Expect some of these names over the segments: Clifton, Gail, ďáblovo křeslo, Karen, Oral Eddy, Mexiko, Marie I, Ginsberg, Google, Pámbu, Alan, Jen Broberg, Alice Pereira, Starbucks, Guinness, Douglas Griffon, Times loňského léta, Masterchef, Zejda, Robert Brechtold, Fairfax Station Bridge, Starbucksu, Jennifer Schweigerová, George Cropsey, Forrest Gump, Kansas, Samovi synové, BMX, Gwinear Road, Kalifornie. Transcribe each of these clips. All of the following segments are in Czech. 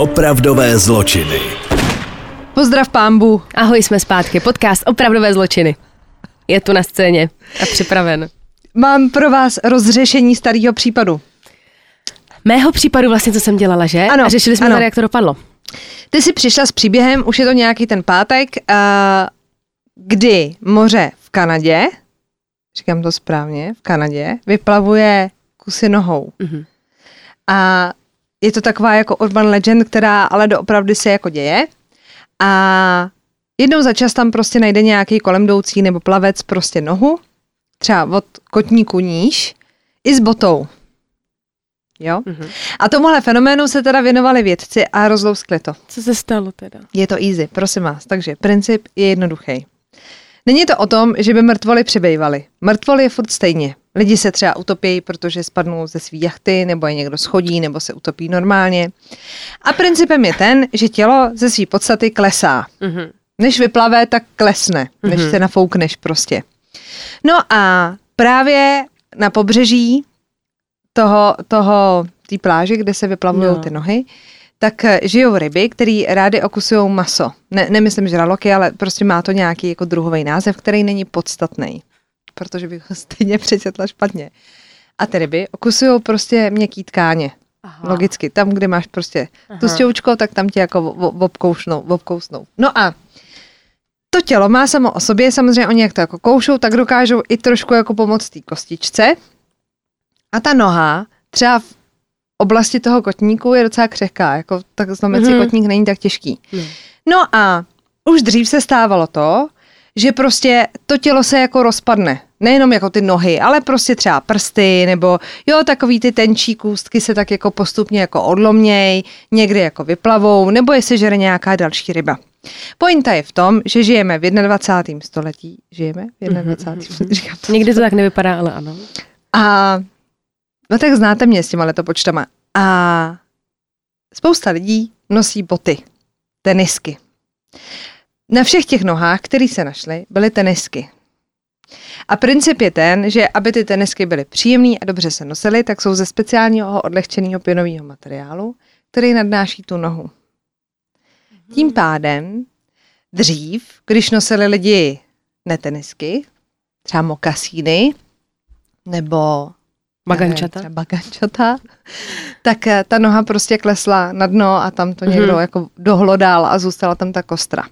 Opravdové zločiny. Pozdrav Pámbu. Ahoj, jsme zpátky. Podcast Opravdové zločiny. Je tu na scéně a připraven. Mám pro vás rozřešení starého případu. Mého případu vlastně, co jsem dělala, že? Ano, a řešili jsme tady, jak to dopadlo. Ty jsi přišla s příběhem, už je to nějaký ten pátek, kdy moře v Kanadě, říkám to správně, v Kanadě, vyplavuje kusy nohou. Mm-hmm. A je to taková jako urban legend, která ale doopravdy se jako děje. A jednou za čas tam prostě najde nějaký kolemjdoucí nebo plavec prostě nohu, třeba od kotníku níž, i s botou. Jo? Mm-hmm. A tomuhle fenoménu se teda věnovali vědci a rozlouskli to. Co se stalo teda? Je to easy, prosím vás. Takže princip je jednoduchý. Není to o tom, že by mrtvoly přibývaly. Mrtvoly je furt stejně. Lidi se třeba utopí, protože spadnou ze svý jachty, nebo je někdo schodí, nebo se utopí normálně. A principem je ten, že tělo ze své podstaty klesá. Mm-hmm. Než vyplave, tak klesne. Mm-hmm. Než se nafoukneš prostě. No a právě na pobřeží té pláže, kde se vyplavují ty nohy, tak žijou ryby, které rády okusují maso. Ne, nemyslím žraloky, ale prostě má to nějaký jako druhový název, který není podstatný, protože bych ho stejně přečetla špatně. A ty ryby okusují prostě měkký tkáně. Aha. Logicky, tam, kde máš prostě tu stěhoučko, tak tam tě jako obkousnou. No a to tělo má samo o sobě, samozřejmě oni jak to jako koušou, tak dokážou i trošku jako pomoct té kostičce. A ta noha třeba v oblasti toho kotníku je docela křehká, jako tak zlomit si kotník není tak těžký. Mm. No a už dřív se stávalo to, že prostě to tělo se jako rozpadne. Nejenom jako ty nohy, ale prostě třeba prsty nebo takový ty tenčí kůstky se tak jako postupně jako odlomněj, někdy jako vyplavou, nebo je sežere nějaká další ryba. Pointa je v tom, že žijeme v 21. století. Žijeme v 21. století. Někdy to tak nevypadá, ale ano. No tak znáte mě s těma letopočtama. A spousta lidí nosí boty, tenisky. Na všech těch nohách, které se našly, byly tenisky. A princip je ten, že aby ty tenisky byly příjemné a dobře se nosily, tak jsou ze speciálního odlehčeného pěnového materiálu, který nadnáší tu nohu. Tím pádem dřív, když nosili lidi netenisky, třeba mokasíny nebo bagančata, tak ta noha prostě klesla na dno a tam to někdo jako dohlodal a zůstala tam ta kostra.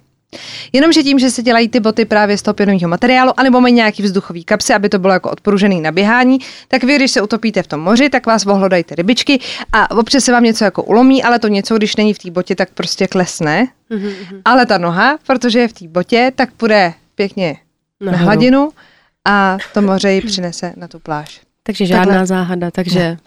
Jenomže tím, že se dělají ty boty právě z toho pěnového materiálu, anebo mají nějaký vzduchový kapsy, aby to bylo jako odpružený na běhání, tak vy, když se utopíte v tom moři, tak vás ohlodají ty rybičky a občas se vám něco jako ulomí, ale to něco, když není v té botě, tak prostě klesne. Mm-hmm. Ale ta noha, protože je v té botě, tak půjde pěkně na hladinu a to moře ji přinese na tu pláž. Takže žádná záhada, takže... Ne.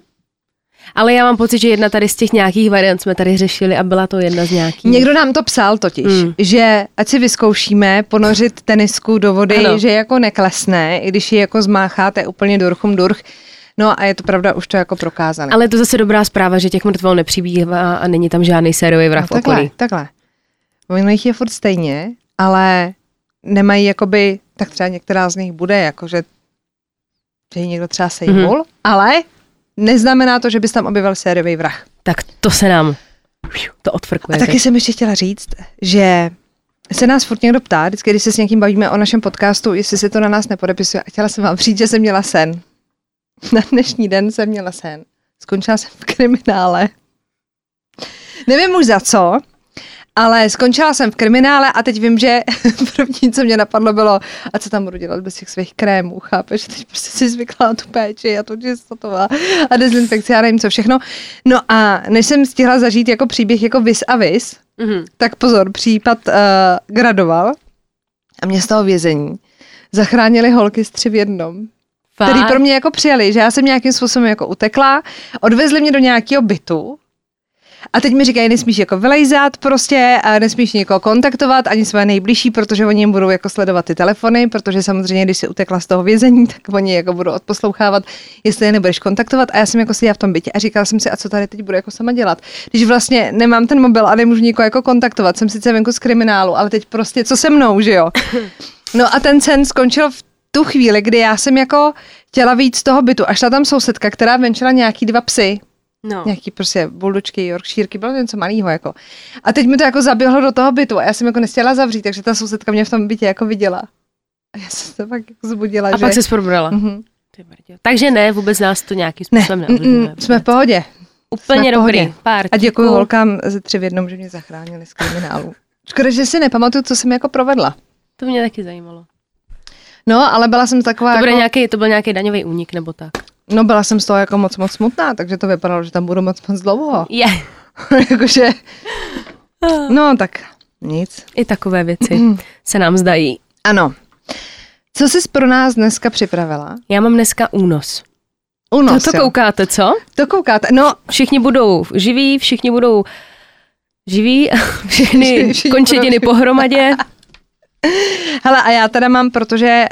Ale já mám pocit, že jedna tady z těch nějakých variant jsme tady řešili a byla to jedna z nějakých. Někdo nám to psal totiž, že ať si vyzkoušíme ponořit tenisku do vody, že jako neklesne, i když ji jako zmácháte úplně durch. No a je to pravda, už to jako prokázané. Ale to zase dobrá zpráva, že těch mrtvol nepřibývá a není tam žádný sériový vrah v okolí. Takhle. Ono jich je furt stejně, ale nemají jakoby, tak třeba některá z nich bude, jakože že ji někdo třeba sejmul, ale neznamená to, že bys tam objevil sériový vrah. Tak to se nám to odfrkuje. A taky jsem ještě chtěla říct, že se nás furt někdo ptá, vždycky, když se s někým bavíme o našem podcastu, jestli se to na nás nepodepisuje. A chtěla jsem vám říct, že jsem měla sen. Na dnešní den jsem měla sen. Skončila jsem v kriminále. Nevím už za co, ale skončila jsem v kriminále a teď vím, že první, co mě napadlo, bylo, a co tam budu dělat bez těch svých krémů, chápeš, teď prostě si zvykla na tu péči a tu čistotu a dezinfekci, já nevím co všechno. No a než jsem stihla zažít jako příběh jako vis a vis, tak pozor, případ gradoval a mě z toho vězení zachránili holky z 3 v 1. Který pro mě jako přijeli, že já jsem nějakým způsobem jako utekla, odvezli mě do nějakého bytu. A teď mi říkají, nesmíš jako vylejzat prostě, a nesmíš nikoho kontaktovat, ani své nejbližší, protože oni jim budou jako sledovat ty telefony, protože samozřejmě, když si utekla z toho vězení, tak oni jako budou odposlouchávat, jestli je nebudeš kontaktovat. A já jsem jako seděla v tom bytě a říkala jsem si, a co tady teď budu jako sama dělat, když vlastně nemám ten mobil a nemůžu nikoho jako kontaktovat, jsem sice venku z kriminálu, ale teď prostě co se mnou, že jo. No a ten sen skončil v tu chvíli, kdy já jsem jako chtěla vyjít z toho bytu a šla tam sousedka, která venčila nějaký 2 psy. No. Nějaký prostě buldočky, yorkshírky, bylo to něco malýho jako. A teď mi to jako zaběhlo do toho bytu a já jsem jako nestěla zavřít, takže ta sousedka mě v tom bytě jako viděla. A já jsem to pak jako zbudila, a že... pak se probudila. Mm-hmm. Takže ne, vůbec nás to nějakým způsobem neovlivňuje. Jsme v pohodě. Úplně dobrý. A děkuji holkám ze 3 v 1, že mě zachránili z kriminálu. Škoda, že si nepamatuju, co jsem jako provedla. To mě taky zajímalo. No, ale byla jsem taková to byl nějaký daňový únik nebo tak. No, byla jsem z toho jako moc smutná, takže to vypadalo, že tam budu moc dlouho. Je. Jakože... No, tak nic. I takové věci se nám zdají. Ano. Co jsi pro nás dneska připravila? Já mám dneska únos. Únos, to koukáte, co? To koukáte, no. Všichni budou živí, všichni končetiny pohromadě. Hele, a já teda mám, protože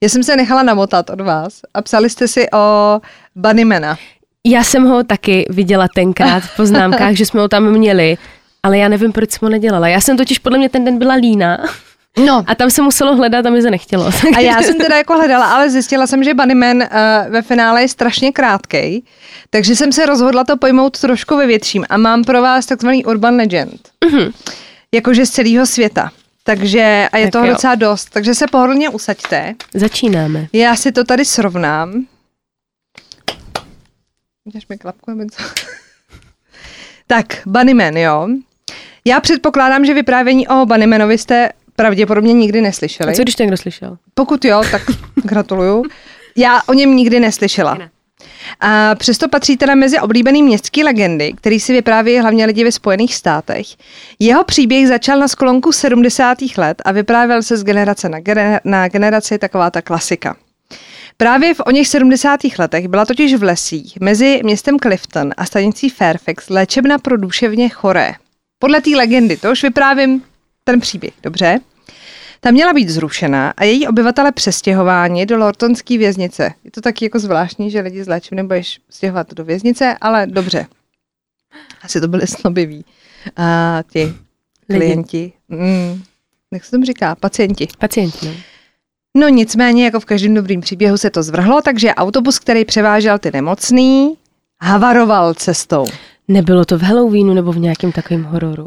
já jsem se nechala namotat od vás a psali jste si o Bunnymana. Já jsem ho taky viděla tenkrát v poznámkách, že jsme ho tam měli, ale já nevím, proč jsem ho nedělala. Já jsem totiž podle mě ten den byla líná. No. A tam se muselo hledat a mi se nechtělo. A já jsem teda jako hledala, ale zjistila jsem, že Bunnyman ve finále je strašně krátkej, takže jsem se rozhodla to pojmout trošku ve větším a mám pro vás takzvaný urban legend. Mm-hmm. Jakože z celého světa. Takže a je tak toho jo. Docela dost. Takže se pohodlně usaďte. Začínáme. Já si to tady srovnám. Uděláš mi klapku? Tak, Bunnyman, jo. Já předpokládám, že vyprávění o Bunnymanovi jste pravděpodobně nikdy neslyšeli. A co když to někdo slyšel? Pokud jo, tak gratuluju. Já o něm nikdy neslyšela. A přesto patří teda mezi oblíbený městský legendy, který si vypráví hlavně lidi ve Spojených státech. Jeho příběh začal na sklonku 70. let a vyprávěl se z generace na generaci, taková ta klasika. Právě v oněch 70. letech byla totiž v lesích mezi městem Clifton a stanicí Fairfax léčebna pro duševně choré. Podle té legendy, to už vyprávím ten příběh, dobře? Ta měla být zrušena a její obyvatele přestěhováni do Lortonské věznice. Je to taky jako zvláštní, že lidi z léčebny budeš stěhovat do věznice, ale dobře. Asi to byly snobiví. A ti klienti. Jak se tomu říká? Pacienti. Pacienti. No nicméně, jako v každém dobrým příběhu se to zvrhlo, takže autobus, který převážel ty nemocný, havaroval cestou. Nebylo to v Halloweenu nebo v nějakém takovém hororu?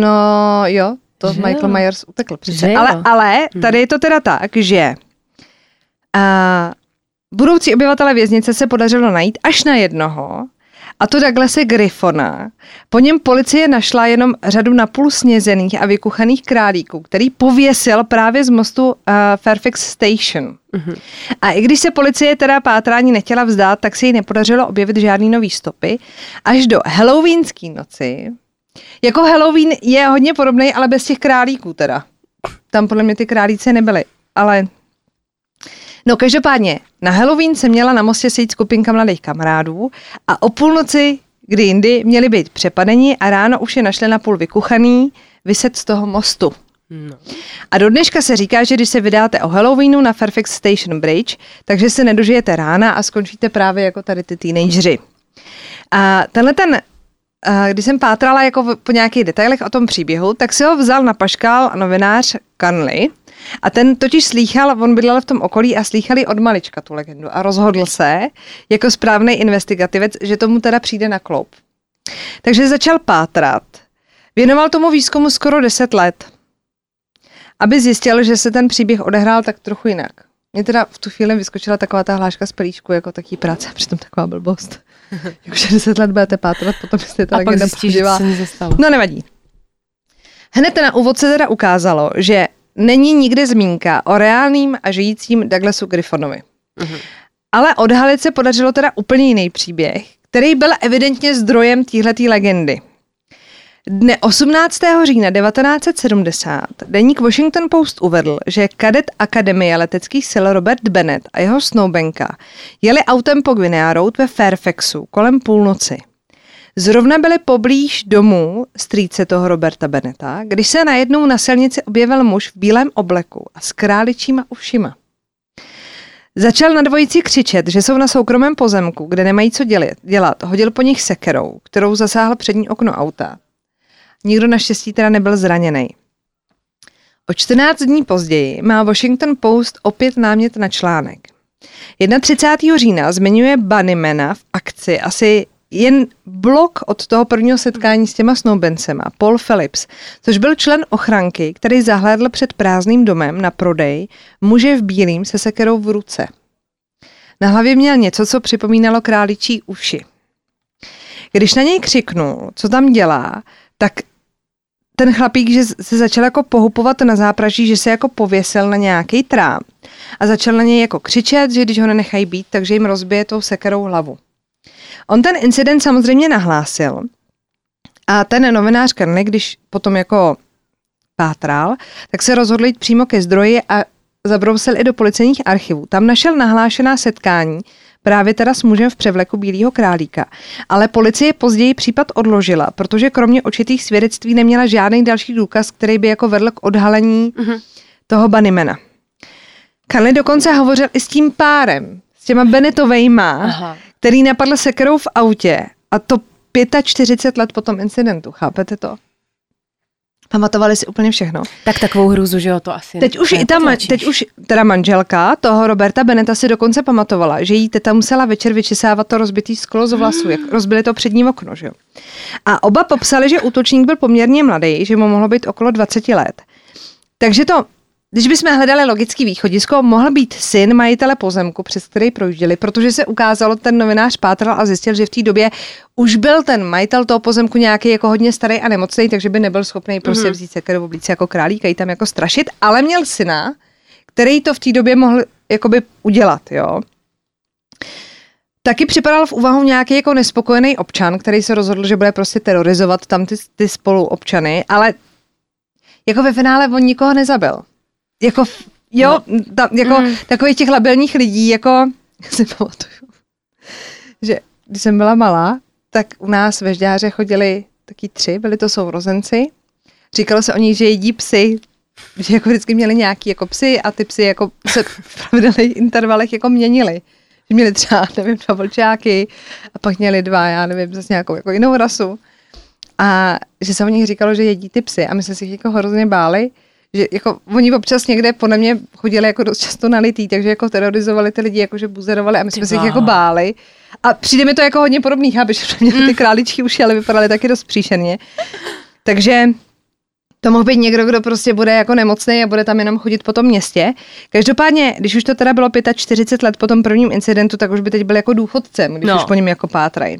No jo. To že Michael Myers utekl přece. Ale tady je to teda tak, že budoucí obyvatele věznice se podařilo najít až na jednoho, a to Douglase Griffona. Po něm policie našla jenom řadu napůl snězených a vykuchaných králíků, který pověsil právě z mostu Fairfax Station. Mm-hmm. A i když se policie teda pátrání nechtěla vzdát, tak se jí nepodařilo objevit žádný nový stopy. Až do halloweenské noci... Jako Halloween je hodně podobný, ale bez těch králíků teda. Tam podle mě ty králíci nebyly, ale... No každopádně, na Halloween se měla na mostě sejít skupinka mladých kamarádů a o půlnoci, kdy jindy, měli být přepadeni a ráno už je našli napůl vykuchaný, vyset z toho mostu. No. A do dneška se říká, že když se vydáte o Halloweenu na Fairfax Station Bridge, takže se nedožijete rána a skončíte právě jako tady ty teenageři. A tenhle když jsem pátrala jako po nějakých detailech o tom příběhu, tak si ho vzal na paškál novinář Kanly a ten totiž slýchal, on bydlel v tom okolí a slýchali od malička tu legendu a rozhodl se jako správný investigativec, že tomu teda přijde na kloub. Takže začal pátrat. Věnoval tomu výzkumu skoro 10 let, aby zjistil, že se ten příběh odehrál tak trochu jinak. Mně teda v tu chvíli vyskočila taková ta hláška z pelíčku, jako taký práce, přitom taková blbost. Už 10 let budete pátrat, potom jste to legenda používá. No nevadí. Hned na úvod se teda ukázalo, že není nikde zmínka o reálným a žijícím Douglasu Griffonovi. Uh-huh. Ale odhalit se podařilo teda úplně jiný příběh, který byl evidentně zdrojem téhletý legendy. Dne 18. října 1970 deník Washington Post uvedl, že kadet Akademie leteckých sil Robert Bennett a jeho snoubenka jeli autem po Gwinear Road ve Fairfaxu kolem půlnoci. Zrovna byli poblíž domů strýce toho Roberta Bennetta, když se najednou na silnici objevil muž v bílém obleku a s králičíma ušima. Začal na dvojici křičet, že jsou na soukromém pozemku, kde nemají co dělat. Hodil po nich sekerou, kterou zasáhl přední okno auta. Nikdo naštěstí teda nebyl zraněný. O 14 dní později má Washington Post opět námět na článek. 31. října zmiňuje Bunnymana v akci asi jen blok od toho prvního setkání s těma snoubencema, Paul Phillips, což byl člen ochranky, který zahlédl před prázdným domem na prodej muže v bílým se sekerou v ruce. Na hlavě měl něco, co připomínalo králičí uši. Když na něj křiknul, co tam dělá, tak ten chlapík, že se začal jako pohupovat na zápraží, že se jako pověsil na nějaký trám a začal na něj jako křičet, že když ho nenechají být, takže jim rozbije tou sekerou hlavu. On ten incident samozřejmě nahlásil a ten novinář Kanly, když potom jako pátral, tak se rozhodl jít přímo ke zdroji a zabrousil i do policejních archivů. Tam našel nahlášená setkání právě teda s mužem v převleku bílého králíka. Ale policie později případ odložila, protože kromě očitých svědectví neměla žádný další důkaz, který by jako vedl k odhalení toho Bunnymana. Kanly dokonce hovořil i s tím párem, s těma Bennettovejma, který napadl sekerou v autě. A to 45 let po tom incidentu, chápete to? Pamatovali si úplně všechno. Tak takovou hrůzu, že jo, to asi. Teď už manželka toho Roberta Bennetta si dokonce pamatovala, že jí teta musela večer vyčisávat to rozbitý sklo z vlasů, jak rozbili to přední okno, že jo. A oba popsali, že útočník byl poměrně mladý, že mu mohlo být okolo 20 let. Takže to, když bychom hledali logický východisko, mohl být syn majitele pozemku, přes který projížděli, protože se ukázalo, ten novinář pátral a zjistil, že v té době už byl ten majitel toho pozemku nějaký jako hodně starý a nemocný, takže by nebyl schopný prostě vzít sekeru v oblici jako králíka, jí tam jako strašit, ale měl syna, který to v té době mohl jakoby udělat, jo. Taky připadal v úvahu nějaký jako nespokojený občan, který se rozhodl, že bude prostě terorizovat tam ty spoluobčany, ale jako ve finále on nikoho nezabil. Jako, jo, takových těch labilních lidí, jako, si pamatuju, že když jsem byla malá, tak u nás ve Žďáře chodili taky tři, byli to sourozenci. Říkalo se o nich, že jedí psy, že jako vždycky měli nějaký jako psy a ty psy jako se v pravidelných intervalech jako měnili. Měli třeba, nevím, dva vlčáky a pak měli dva, já nevím, zase nějakou jako jinou rasu. A že se o nich říkalo, že jedí ty psy a my jsme si jich jako hrozně báli. Že jako oni občas někde podle mě chodili jako dost často nalitý, takže jako terorizovali ty lidi, jakože buzerovali a my jsme se jich jako báli. A přijde mi to jako hodně podobný, chápeš, že měli ty králičky uši, ale vypadaly taky dost příšerně. Takže to mohl být někdo, kdo prostě bude jako nemocný a bude tam jenom chodit po tom městě. Každopádně, když už to teda bylo 45 let po tom prvním incidentu, tak už by teď byl jako důchodcem, když už po něm jako pátrají.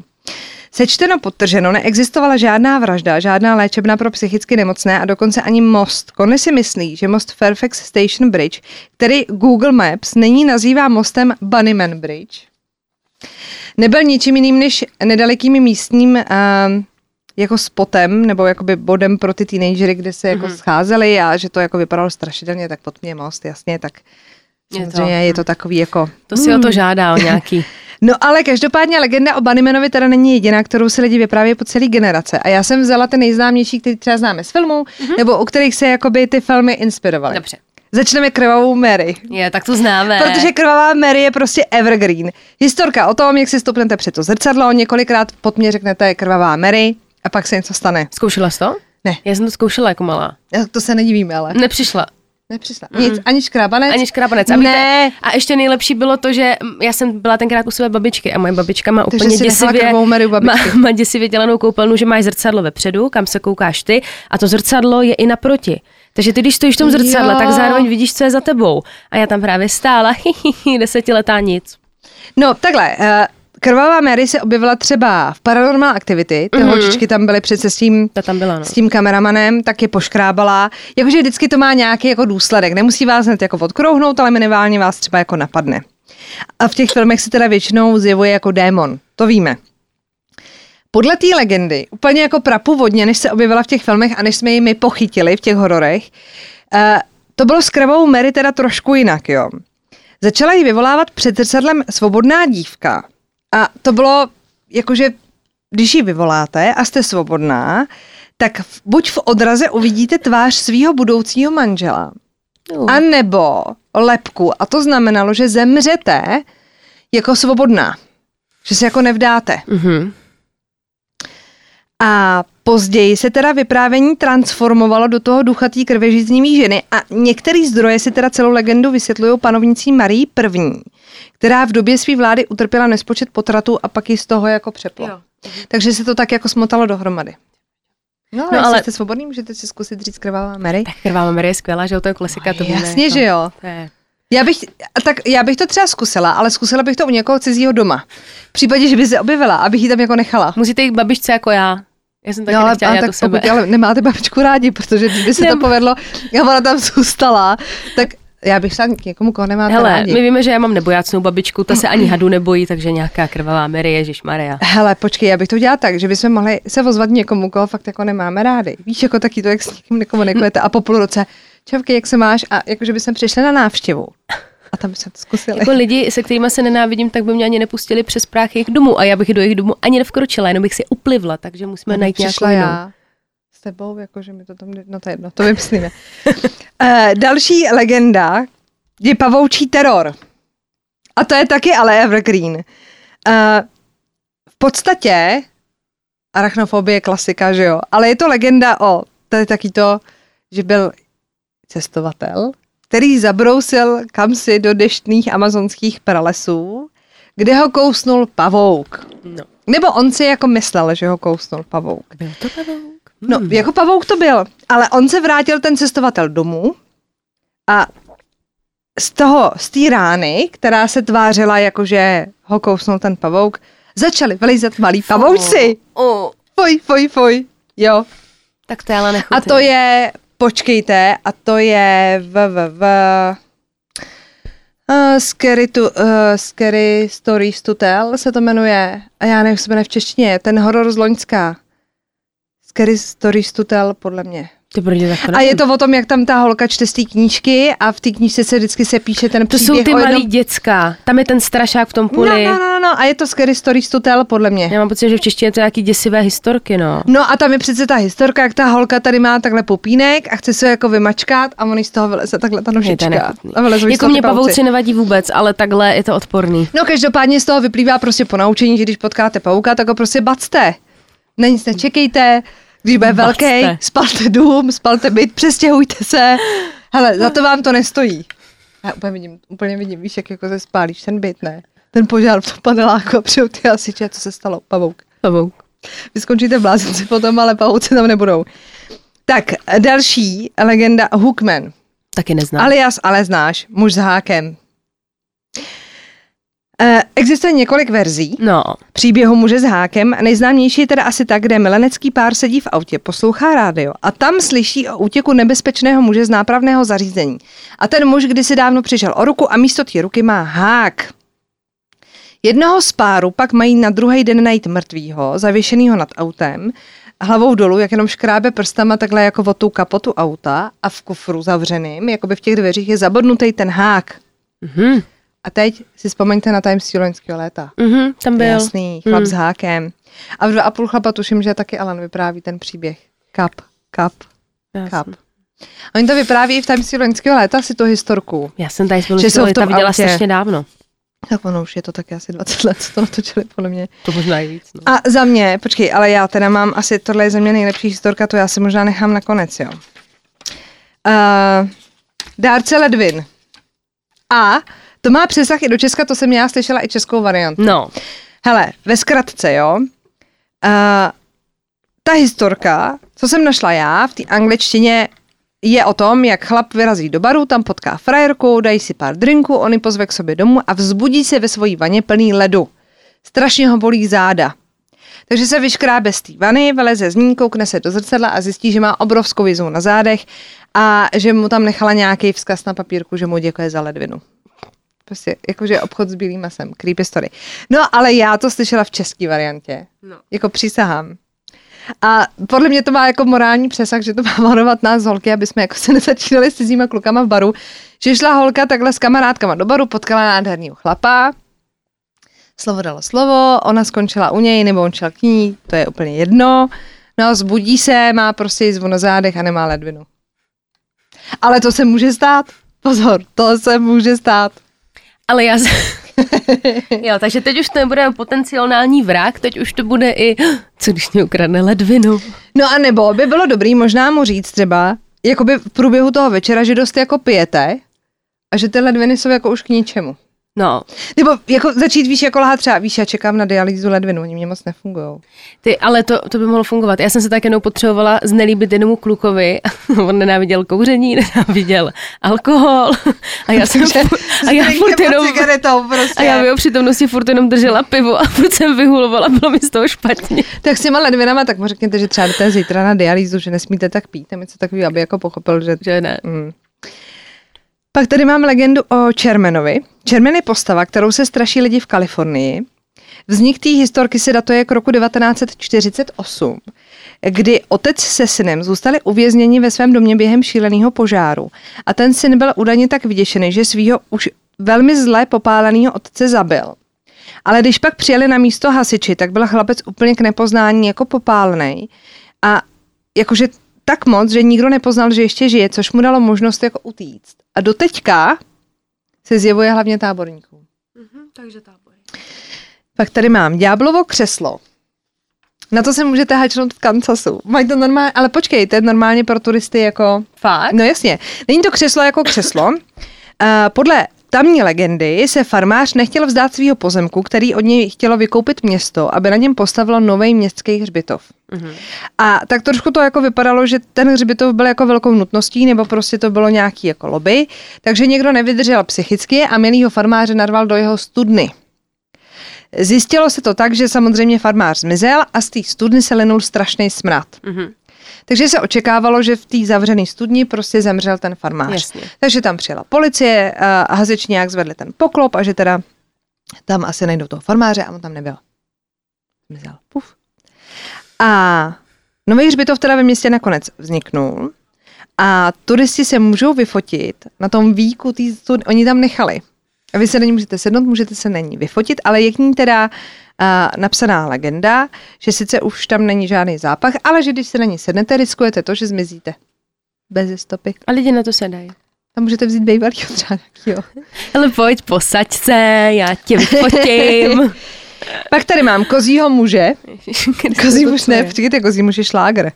Sečteno podtrženo, neexistovala žádná vražda, žádná léčebna pro psychicky nemocné a dokonce ani most. Kanly si myslí, že most Fairfax Station Bridge, který Google Maps nyní nazývá mostem Bunnyman Bridge, nebyl ničím jiným než nedalekým místním jako spotem nebo jakoby bodem pro ty teenagery, kde se jako scházeli a že to jako vypadalo strašidelně, tak pod mě most, jasně, tak samozřejmě je to takový jako... To si o to žádá o nějaký... No ale každopádně legenda o Bunnymanovi teda není jediná, kterou si lidi vyprávějí po celý generace. A já jsem vzala ty nejznámější, který třeba známe z filmů, nebo u kterých se jakoby ty filmy inspirovaly. Dobře. Začneme krvavou Mary. Je, tak to známe. Protože krvavá Mary je prostě evergreen. Historka o tom, jak si stoupnete před to zrcadlo, několikrát pod mě řeknete krvavá Mary a pak se něco stane. Zkoušela jsi to? Ne. Já jsem to zkoušela jako malá. Já to se nedivíme, ale. Nepřišla. Nic, ani škrábanec. A, ne. A ještě nejlepší bylo to, že já jsem byla tenkrát u své babičky a moje babička má úplně děsivě dělanou koupelnu, že máš zrcadlo vepředu, kam se koukáš ty a to zrcadlo je i naproti. Takže ty, když stojíš v tom zrcadle, tak zároveň vidíš, co je za tebou. A já tam právě stála, 10letá nic. No takhle, krvavá Mary se objevila třeba v Paranormal Activity, ty holčičky tam byly přece s tím kameramanem, tak je poškrábala. Jakože vždycky to má nějaký jako důsledek, nemusí vás hned jako odkrouhnout, ale minimálně vás třeba jako napadne. A v těch filmech se teda většinou zjevuje jako démon, to víme. Podle té legendy, úplně jako prapůvodně, než se objevila v těch filmech a než jsme ji my pochytili v těch hororech, to bylo s krvavou Mary teda trošku jinak, jo. Začala ji vyvolávat před zrcadlem svobodná dívka. A to bylo, jakože, když ji vyvoláte a jste svobodná, tak buď v odraze uvidíte tvář svého budoucího manžela, anebo lebku. A to znamenalo, že zemřete jako svobodná. Že se jako nevdáte. A Později se teda vyprávění transformovalo do toho ducha té krvežíznivý ženy a některý zdroje si teda celou legendu vysvětlují panovnicí Marii I., která v době své vlády utrpěla nespočet potratů a pak ji z toho jako přeplo. Jo. Takže se to tak jako smotalo dohromady. No, ale jste svobodný, můžete si zkusit říct Krvavá Mary. Tak Krvavá Mary je skvělá, že jo, to je klasika. No, jasně, že jo. Já bych to třeba zkusila, ale zkusila bych to u někoho cizího doma. V případě, že by se objevila, abych ji tam jako nechala. Musíte jít k babičce jako já. Já jsem taky nechtěla dělat to sebe. Ale nemáte babičku rádi, protože kdyby se to povedlo, já ona tam zůstala, tak já bych šla k někomu, koho nemáte rádi. My víme, že já mám nebojácnou babičku, ta se ani hadu nebojí, takže nějaká Krvavá Mary, ježišmarja. Hele, počkej, já bych to dělala tak, že bychom mohli se ozvat někomu, koho fakt jako nemáme rádi. Víš, jako taky to, jak s někým nekomunikujete a po půl roce, čavky, jak se máš, a jakože bychom přišli na návštěvu. A tam jsem to zkusila. Jako lidi, se kterými se nenávidím, tak by mě ani nepustili přes práh jejich domů a já bych do jejich domu ani nevkročila, jenom bych si uplivla, takže musíme najít nějakou jinou. Já s tebou, jakože mi to tam, no to je jedno, to vymyslíme. Další legenda je pavoučí teror. A to je taky ale evergreen. V podstatě arachnofobie je klasika, že jo, ale je to legenda o, to je taky to, že byl cestovatel, který zabrousil kamsi do deštných amazonských pralesů, kde ho kousnul pavouk. No. Nebo on si jako myslel, že ho kousnul pavouk. Byl to pavouk? No, jako pavouk to byl. Ale on se vrátil, ten cestovatel, domů a z té rány, která se tvářila, jakože ho kousnul ten pavouk, začali vylízat malí pavouci. Foj. Jo. Tak to je ale nechutné. A to je Scary Stories to Tell se to jmenuje. A já nevím, se v češtině. Ten horor z loňska. Scary Stories to Tell, podle mě. A je to o tom, jak tam ta holka čte z té knížky a v té knížce se vždycky se píše ten příběh. To jsou ty malý děcka. Tam je ten strašák v tom poli. No, a je to Scary Stories to Tell, podle mě. Já mám pocit, že v češtině je to nějaký děsivé historky, no. No a tam je přece ta historka, jak ta holka tady má takhle popínek a chce se jako vymačkat a on z toho vyleze takhle ta nožička. Jako mě pavouci nevadí vůbec, ale takhle je to odporný. No každopádně z toho vyplývá prostě ponaučení, že když potkáte pavouka, tak ho prostě bacte. Na nic nečekejte. Když bude velký, spalte dům, spalte byt, přestěhujte se. Hele, za to vám to nestojí. Já úplně vidím, víš, jak jako se spálíš ten byt, ne? Ten požár v tom paneláku a přijou ty hasiče, co se stalo? Pavouk. Vy skončíte blázinci potom, ale pavouci tam nebudou. Tak, další legenda, Hookman. Taky neznám. Ale znáš, muž s hákem. Existuje několik verzí příběhu muže s hákem. Nejznámější je teda asi ta, kde milenecký pár sedí v autě, poslouchá rádio a tam slyší o útěku nebezpečného muže z nápravného zařízení. A ten muž kdysi dávno přišel o ruku a místo té ruky má hák. Jednoho z páru pak mají na druhý den najít mrtvýho, zavěšenýho nad autem, hlavou dolů, jak jenom škrábe prstama takhle jako o tu kapotu auta a v kufru zavřeným, jakoby v těch dveřích je zabodnutý ten hák. Mhm. A teď si vzpomeňte na Times loňského léta. Mm-hmm, tam byl. Jasný, chlap s hákem. A v 2,5 chlapa tuším, že taky Alan vypráví ten příběh. Kap. Oni to vypráví i v Times loňského léta, si tu historku. Já jsem Times loňského léta viděla strašně dávno. Tak ono už je to taky asi 20 let, co to natočili, podle mě. To možná i víc. No. A za mě, počkej, ale já teda mám asi, tohle je za mě nejlepší historka, to já si možná nechám nakonec, jo. Dárce Ledvin. A to má přesah i do Česka, to jsem já slyšela i českou variantu. No. Hele, ve zkratce, jo. Ta historka, co jsem našla já v té angličtině, je o tom, jak chlap vyrazí do baru, tam potká frajerku, dají si pár drinků, on ji pozve k sobě domů a vzbudí se ve svojí vaně plný ledu. Strašně ho bolí záda. Takže se vyškrábe z té vany, vyleze z ní, koukne se do zrcadla a zjistí, že má obrovskou vizu na zádech a že mu tam nechala nějaký vzkaz na papírku, že mu děkuje za ledvinu. Prostě, jakože obchod s bílým masem, creepy story. No, ale já to slyšela v české variantě. No. Jako přísahám. A podle mě to má jako morální přesah, že to má varovat nás holky, aby jsme jako se nezačínali s cizíma klukama v baru. Že šla holka takhle s kamarádkama do baru, potkala nádherného chlapa, slovo dalo slovo, ona skončila u něj, nebo on šel k ní, to je úplně jedno. No, zbudí se, má prostě jizvu na zádech a nemá ledvinu. Ale to se může stát. Pozor, to se může stát. Ale já, Jo, takže teď už to nebude potenciální vrak, teď už to bude i, co když mě ukradne ledvinu. No a nebo by bylo dobrý možná mu říct třeba, jakoby v průběhu toho večera, že dost jako pijete a že ty ledviny jsou jako už k ničemu. No. Nebo jako začít, víš, jako lhát třeba, víš, já čekám na dialýzu ledvinu, oni mě moc nefungujou. Ty, ale to by mohlo fungovat. Já jsem se tak jenom potřebovala znelíbit jednomu klukovi. On nenáviděl kouření, nenáviděl alkohol. A já jsem v přítomnosti furt jenom držela pivo a furt jsem vyhulovala, bylo mi z toho špatně. Tak s těma ledvinama, tak mu řekněte, že třeba jdete zítra na dialýzu, že nesmíte tak pít, tam něco takový, aby jako pochopil, že ne. Pak tady mám legendu o Shermanovi. Sherman je postava, kterou se straší lidi v Kalifornii. Vznik té historky se datuje k roku 1948, kdy otec se synem zůstali uvězněni ve svém domě během šíleného požáru. A ten syn byl údajně tak vyděšený, že svýho už velmi zle popáleného otce zabil. Ale když pak přijeli na místo hasiči, tak byl chlapec úplně k nepoznání jako popálený. A jakože tak moc, že nikdo nepoznal, že ještě žije, což mu dalo možnost jako utíct. A do teďka se zjevuje hlavně táborníků. Takže tábory. Pak tady mám ďáblovo křeslo. Na to se můžete hačnout v Kansasu. Mají to normálně, ale počkej, to je normálně pro turisty jako... Fakt? No jasně. Není to křeslo jako křeslo. Podle tamní legendy se farmář nechtěl vzdát svého pozemku, který od něj chtělo vykoupit město, aby na něm postavilo nový městský hřbitov. Mm-hmm. A tak trošku to jako vypadalo, že ten hřbitov byl jako velkou nutností, nebo prostě to bylo nějaký jako lobby, takže někdo nevydržel psychicky a milýho farmáře narval do jeho studny. Zjistilo se to tak, že samozřejmě farmář zmizel a z té studny se linul strašný smrad. Mm-hmm. Takže se očekávalo, že v té zavřené studni prostě zemřel ten farmář. Jasně. Takže tam přijela policie a hasiči nějak zvedli ten poklop a že teda tam asi najdou toho farmáře a on tam nebyl. Zmizel. Puf. A nový hřbitov teda ve městě nakonec vzniknul a turisti se můžou vyfotit na tom víku, oni tam nechali. A vy se na ní můžete sednout, můžete se na ní vyfotit, ale je k ní teda napsaná legenda, že sice už tam není žádný zápach, ale že když se na ní sednete, riskujete to, že zmizíte. Bez stopy. A lidi na to sedají. Tam můžete vzít bejvalýho třeba nějakýho. Ale pojď, posaď se, já tě vyfotím. Pak tady mám kozího muže. Kozí muž ne, přijďte, kozí muž je šláger.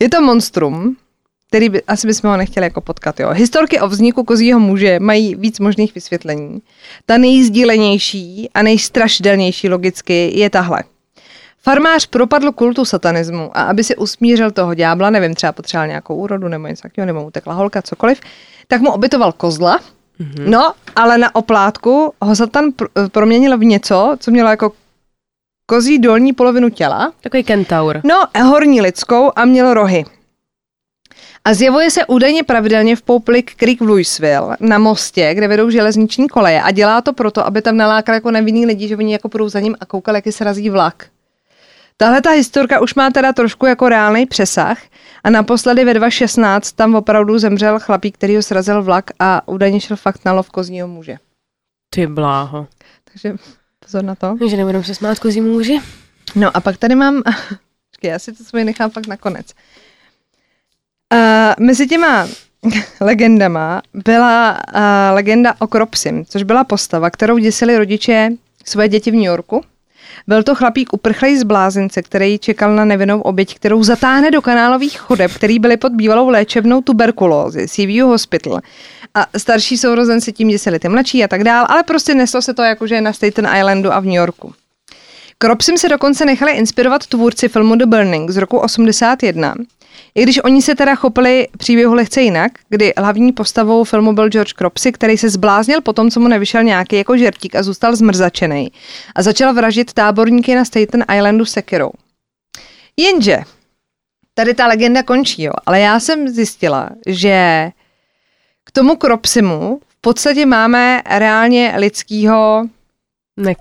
Je to monstrum, který by, asi bychom ho nechtěli jako potkat. Jo. Historky o vzniku kozího muže mají víc možných vysvětlení. Ta nejzdílenější a nejstrašidelnější logicky je tahle. Farmář propadl kultu satanismu a aby si usmířil toho ďábla, nevím, třeba potřeboval nějakou úrodu nebo něco takového, nebo mu tekla holka, cokoliv, tak mu obětoval kozla, no, ale na oplátku ho satan proměnil v něco, co mělo jako kozí dolní polovinu těla. Takový kentaur. No, horní lidskou a mělo rohy. A zjevuje se údajně pravidelně v Poplar Creek v Louisville, na mostě, kde vedou železniční koleje a dělá to proto, aby tam nalákal jako nevinný lidi, že oni jako půjdou za ním a koukal, jak se razí vlak. Tahle ta historka už má teda trošku jako reálný přesah a naposledy ve 2016 tam opravdu zemřel chlapík, který ho srazil vlak a údajně šel fakt na lov kozního muže. Ty bláho. Takže pozor na to. Že nebudou se smát kozímu muži. No a pak tady mám, já si to svoji nechám fakt nakonec. Mezi těma legendama byla legenda o Cropsim, což byla postava, kterou děsili rodiče své děti v New Yorku. Byl to chlapík uprchlej z blázince, který čekal na nevinnou oběť, kterou zatáhne do kanálových chodeb, který byly pod bývalou léčebnou tuberkulózy, Seaview Hospital. A starší sourozenci tím děsili, ty mladší a tak dál, ale prostě neslo se to jakože na Staten Islandu a v New Yorku. Cropsim se dokonce nechali inspirovat tvůrci filmu The Burning z roku 81, i když oni se teda chopili příběhu lehce jinak, kdy hlavní postavou filmu byl George Cropsey, který se zbláznil po tom, co mu nevyšel nějaký jako žertík a zůstal zmrzačený a začal vraždit táborníky na Staten Islandu sekirou. Jenže, tady ta legenda končí, jo, ale já jsem zjistila, že k tomu Cropsimu v podstatě máme reálně lidskýho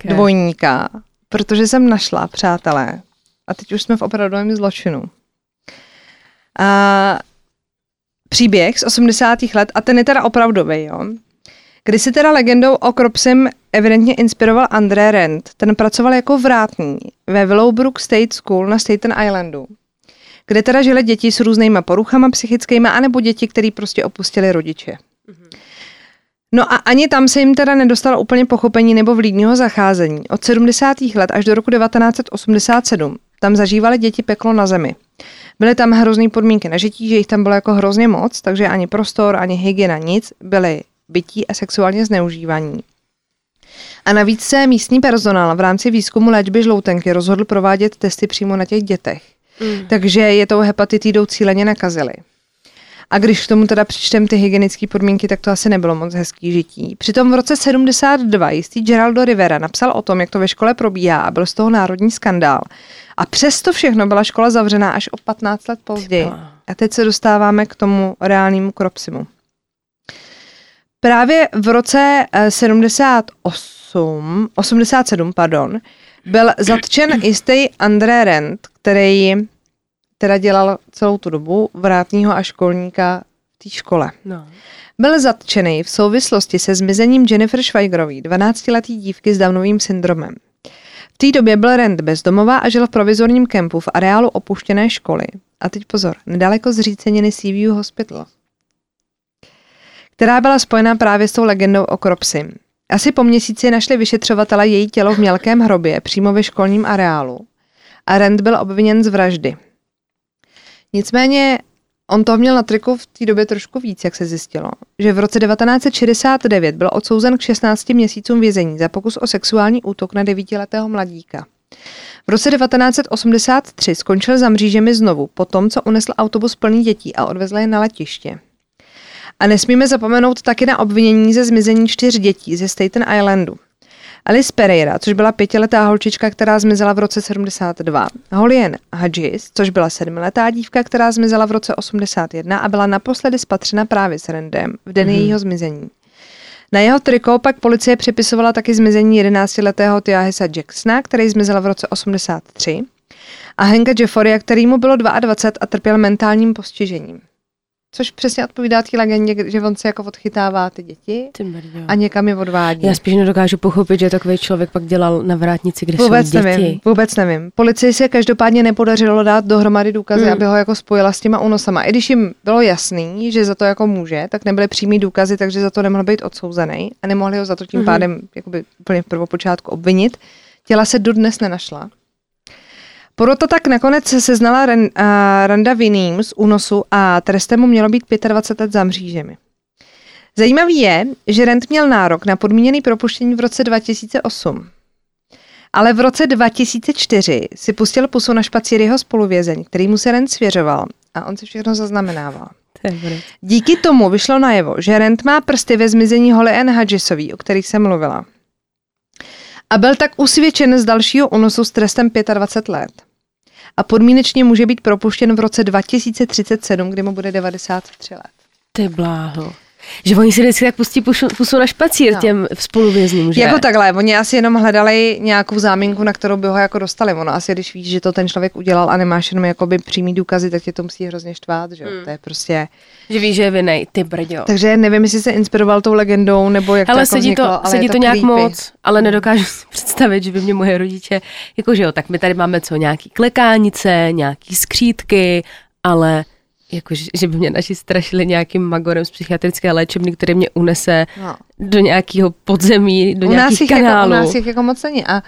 dvojníka, protože jsem našla, přátelé, a teď už jsme v opravdovém zločinu. Příběh z 80. let, a ten je teda opravdový, jo. Kdy se teda legendou o Cropsim evidentně inspiroval André Rand. Ten pracoval jako vrátný ve Willowbrook State School na Staten Islandu, kde teda žili děti s různýma poruchama psychickýma, anebo děti, který prostě opustili rodiče. No a ani tam se jim teda nedostalo úplně pochopení nebo vlídního zacházení. Od 70. let až do roku 1987 tam zažívaly děti peklo na zemi. Byly tam hrozný podmínky na žití, že jich tam bylo jako hrozně moc, takže ani prostor, ani hygiena, nic, byly bytí a sexuálně zneužívaní. A navíc se místní personál v rámci výzkumu léčby žloutenky rozhodl provádět testy přímo na těch dětech. Takže je tou hepatitidou cíleně nakazili. A když k tomu teda přičtem ty hygienické podmínky, tak to asi nebylo moc hezký žití. Přitom v roce 72 jistý Geraldo Rivera napsal o tom, jak to ve škole probíhá, a byl z toho národní skandál. A přesto všechno byla škola zavřená až o 15 let později. A teď se dostáváme k tomu reálnému Cropsimu. Právě v roce 87 byl zatčen jistý André Rand, který teda dělal celou tu dobu vrátního a školníka v té škole. No. Byl zatčený v souvislosti se zmizením Jennifer Schweigerové, 12-letý dívky s Downovým syndromem. V té době byl Rand bezdomová a žil v provizorním kempu v areálu opuštěné školy. A teď pozor, nedaleko zříceniny Seaview Hospital, která byla spojená právě s tou legendou o Cropsim. Asi po měsíci našli vyšetřovatele její tělo v mělkém hrobě přímo ve školním areálu. A Rand byl obviněn z vraždy. Nicméně on toho měl na triku v té době trošku víc, jak se zjistilo, že v roce 1969 byl odsouzen k 16 měsícům vězení za pokus o sexuální útok na 9letého mladíka. V roce 1983 skončil za mřížemi znovu, po tom, co unesl autobus plný dětí a odvezl je na letiště. A nesmíme zapomenout taky na obvinění ze zmizení 4 dětí ze Staten Islandu. Alice Pereira, což byla 5letá holčička, která zmizela v roce 72. Holien Hudges, což byla 7letá dívka, která zmizela v roce 81 a byla naposledy spatřena právě s Randem v den jejího zmizení. Na jeho triko pak policie připisovala taky zmizení 11letého Tyahisa Jacksona, který zmizel v roce 83, a Hanka Jefforia, kterýmu bylo 22 a trpěl mentálním postižením. Což přesně odpovídá té legendě, že on se jako odchytává ty děti a někam je odvádí. Já spíš nedokážu pochopit, že takový člověk pak dělal na vrátnici, kde vůbec jsou děti. Vůbec nevím. Policii se každopádně nepodařilo dát dohromady důkazy, aby ho jako spojila s těma unosama. I když jim bylo jasný, že za to jako může, tak nebyly přímý důkazy, takže za to nemohl být odsouzený a nemohli ho za to tím pádem jakoby úplně v prvopočátku obvinit. Těla se dodnes nenašla. Porota tak nakonec seznala Randa vinným z únosu a trestem mu mělo být 25 let za mřížemi. Zajímavý je, že Rand měl nárok na podmíněný propuštění v roce 2008. Ale v roce 2004 si pustil pusu na špacíryho spoluvězeň, který mu se Rand svěřoval, a on si všechno zaznamenával. Díky tomu vyšlo najevo, že Rand má prsty ve zmizení Holly Ann Hudgesový, o kterých jsem mluvila. A byl tak usvědčen z dalšího únosu s trestem 25 let. A podmínečně může být propuštěn v roce 2037, kdy mu bude 93 let. Ty bláho. Že oni si vždycky tak pustí pusu na špacír těm spoluvězním, že? Jako takhle, oni asi jenom hledali nějakou záminku, na kterou by ho jako dostali. Ono asi, když víš, že to ten člověk udělal a nemáš jenom jakoby přímý důkazy, tak tě to musí hrozně štvát, že jo? To je prostě... Že víš, že je vinej, ty brďo. Takže nevím, jestli se inspiroval tou legendou, nebo jak ale to jako vzniklo, ale sedí to nějak creepy. Moc, ale nedokážu si představit, že by mě moje rodiče, jako že jo, tak my tady máme co, nějaký klekánice, nějaký skřítky, ale... Jakože by mě naši strašili nějakým magorem z psychiatrické léčebny, který mě unese do nějakého podzemí, do nějakých kanálu. Jako, u nás jich jako moc není a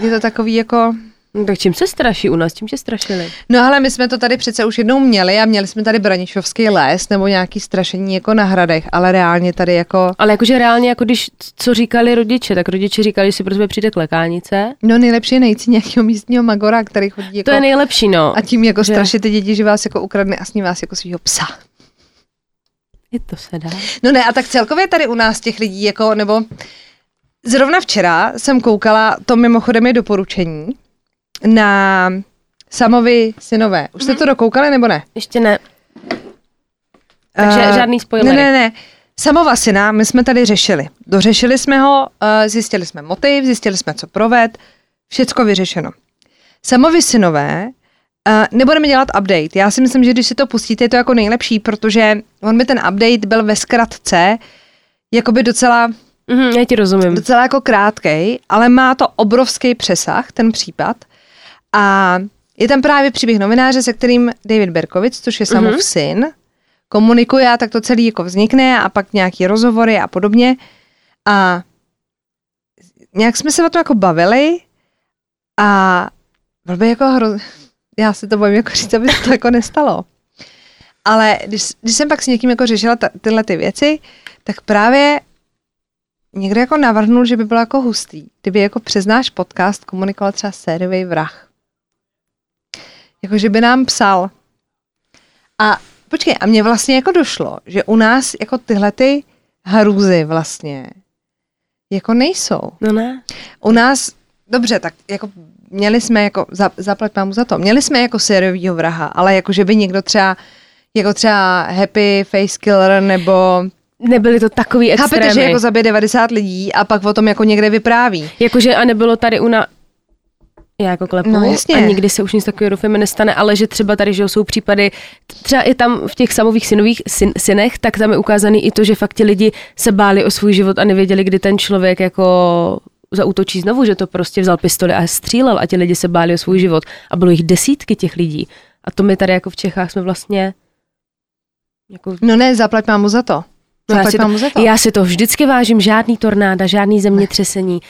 je to takový jako... No, tak čím se straší u nás, čím se strašili? No ale my jsme to tady přece už jednou měli a měli jsme tady Branišovský les nebo nějaký strašení jako na hradech, ale reálně tady jako... Ale jakože reálně, jako když, co říkali rodiče, tak rodiče říkali, že si pro tebe přijde klekánice. No nejlepší je najít nějakého místního magora, který chodí jako... To je nejlepší, no. A tím jako že... strašit ty děti, že vás jako ukradne a sní vás jako svýho psa. Je to se dá. No ne, a tak celkově tady u nás těch lidí jako, nebo... Zrovna včera jsem koukala, to mimochodem je doporučení, na Samovi synové. Už jste to dokoukali, nebo ne? Ještě ne. Takže žádný spoilery. Ne. Samova syna my jsme tady řešili. Dořešili jsme ho, zjistili jsme motiv, zjistili jsme, co proved. Všecko vyřešeno. Samovi synové, nebudeme dělat update. Já si myslím, že když si to pustíte, je to jako nejlepší, protože on by ten update byl ve zkratce jakoby docela... já ti rozumím. Docela jako krátkej, ale má to obrovský přesah, ten případ. A je tam právě příběh novináře, se kterým David Berkowitz, což je Samův syn, komunikuje a tak to celé jako vznikne a pak nějaký rozhovory a podobně. A nějak jsme se o tom jako bavili a byl jako já se to bojím jako říct, aby se to jako nestalo. Ale když jsem pak s někým jako řešila tyhle ty věci, tak právě někdo jako navrhnul, že by bylo jako hustý, kdyby jako přes náš podcast komunikoval třeba sériový vrah. Jako, že by nám psal. A počkej, a mně vlastně jako došlo, že u nás jako tyhle ty hrůzy vlastně jako nejsou. No ne. U nás, dobře, tak jako měli jsme jako, zaplať pámu za to, měli jsme jako sériovýho vraha, ale jako, že by někdo třeba, jako třeba Happy Face Killer nebo... Nebyly to takový extrémy. Chápete, že jako zabije 90 lidí a pak o tom jako někde vypráví. Jakože a nebylo tady u nás... Já jako klepu, no, a nikdy se už nic takového doufujeme nestane, ale že třeba tady, že jsou případy, třeba i tam v těch samových synech, tak tam je ukázaný i to, že fakt ti lidi se báli o svůj život a nevěděli, kdy ten člověk jako zaútočí znovu, že to prostě vzal pistoli a střílel a ti lidi se báli o svůj život a bylo jich desítky těch lidí. A to my tady jako v Čechách jsme vlastně jako... No ne, zaplať mámu za to. Já si to vždycky vážím, žádný tornáda, žádný zemětřesení,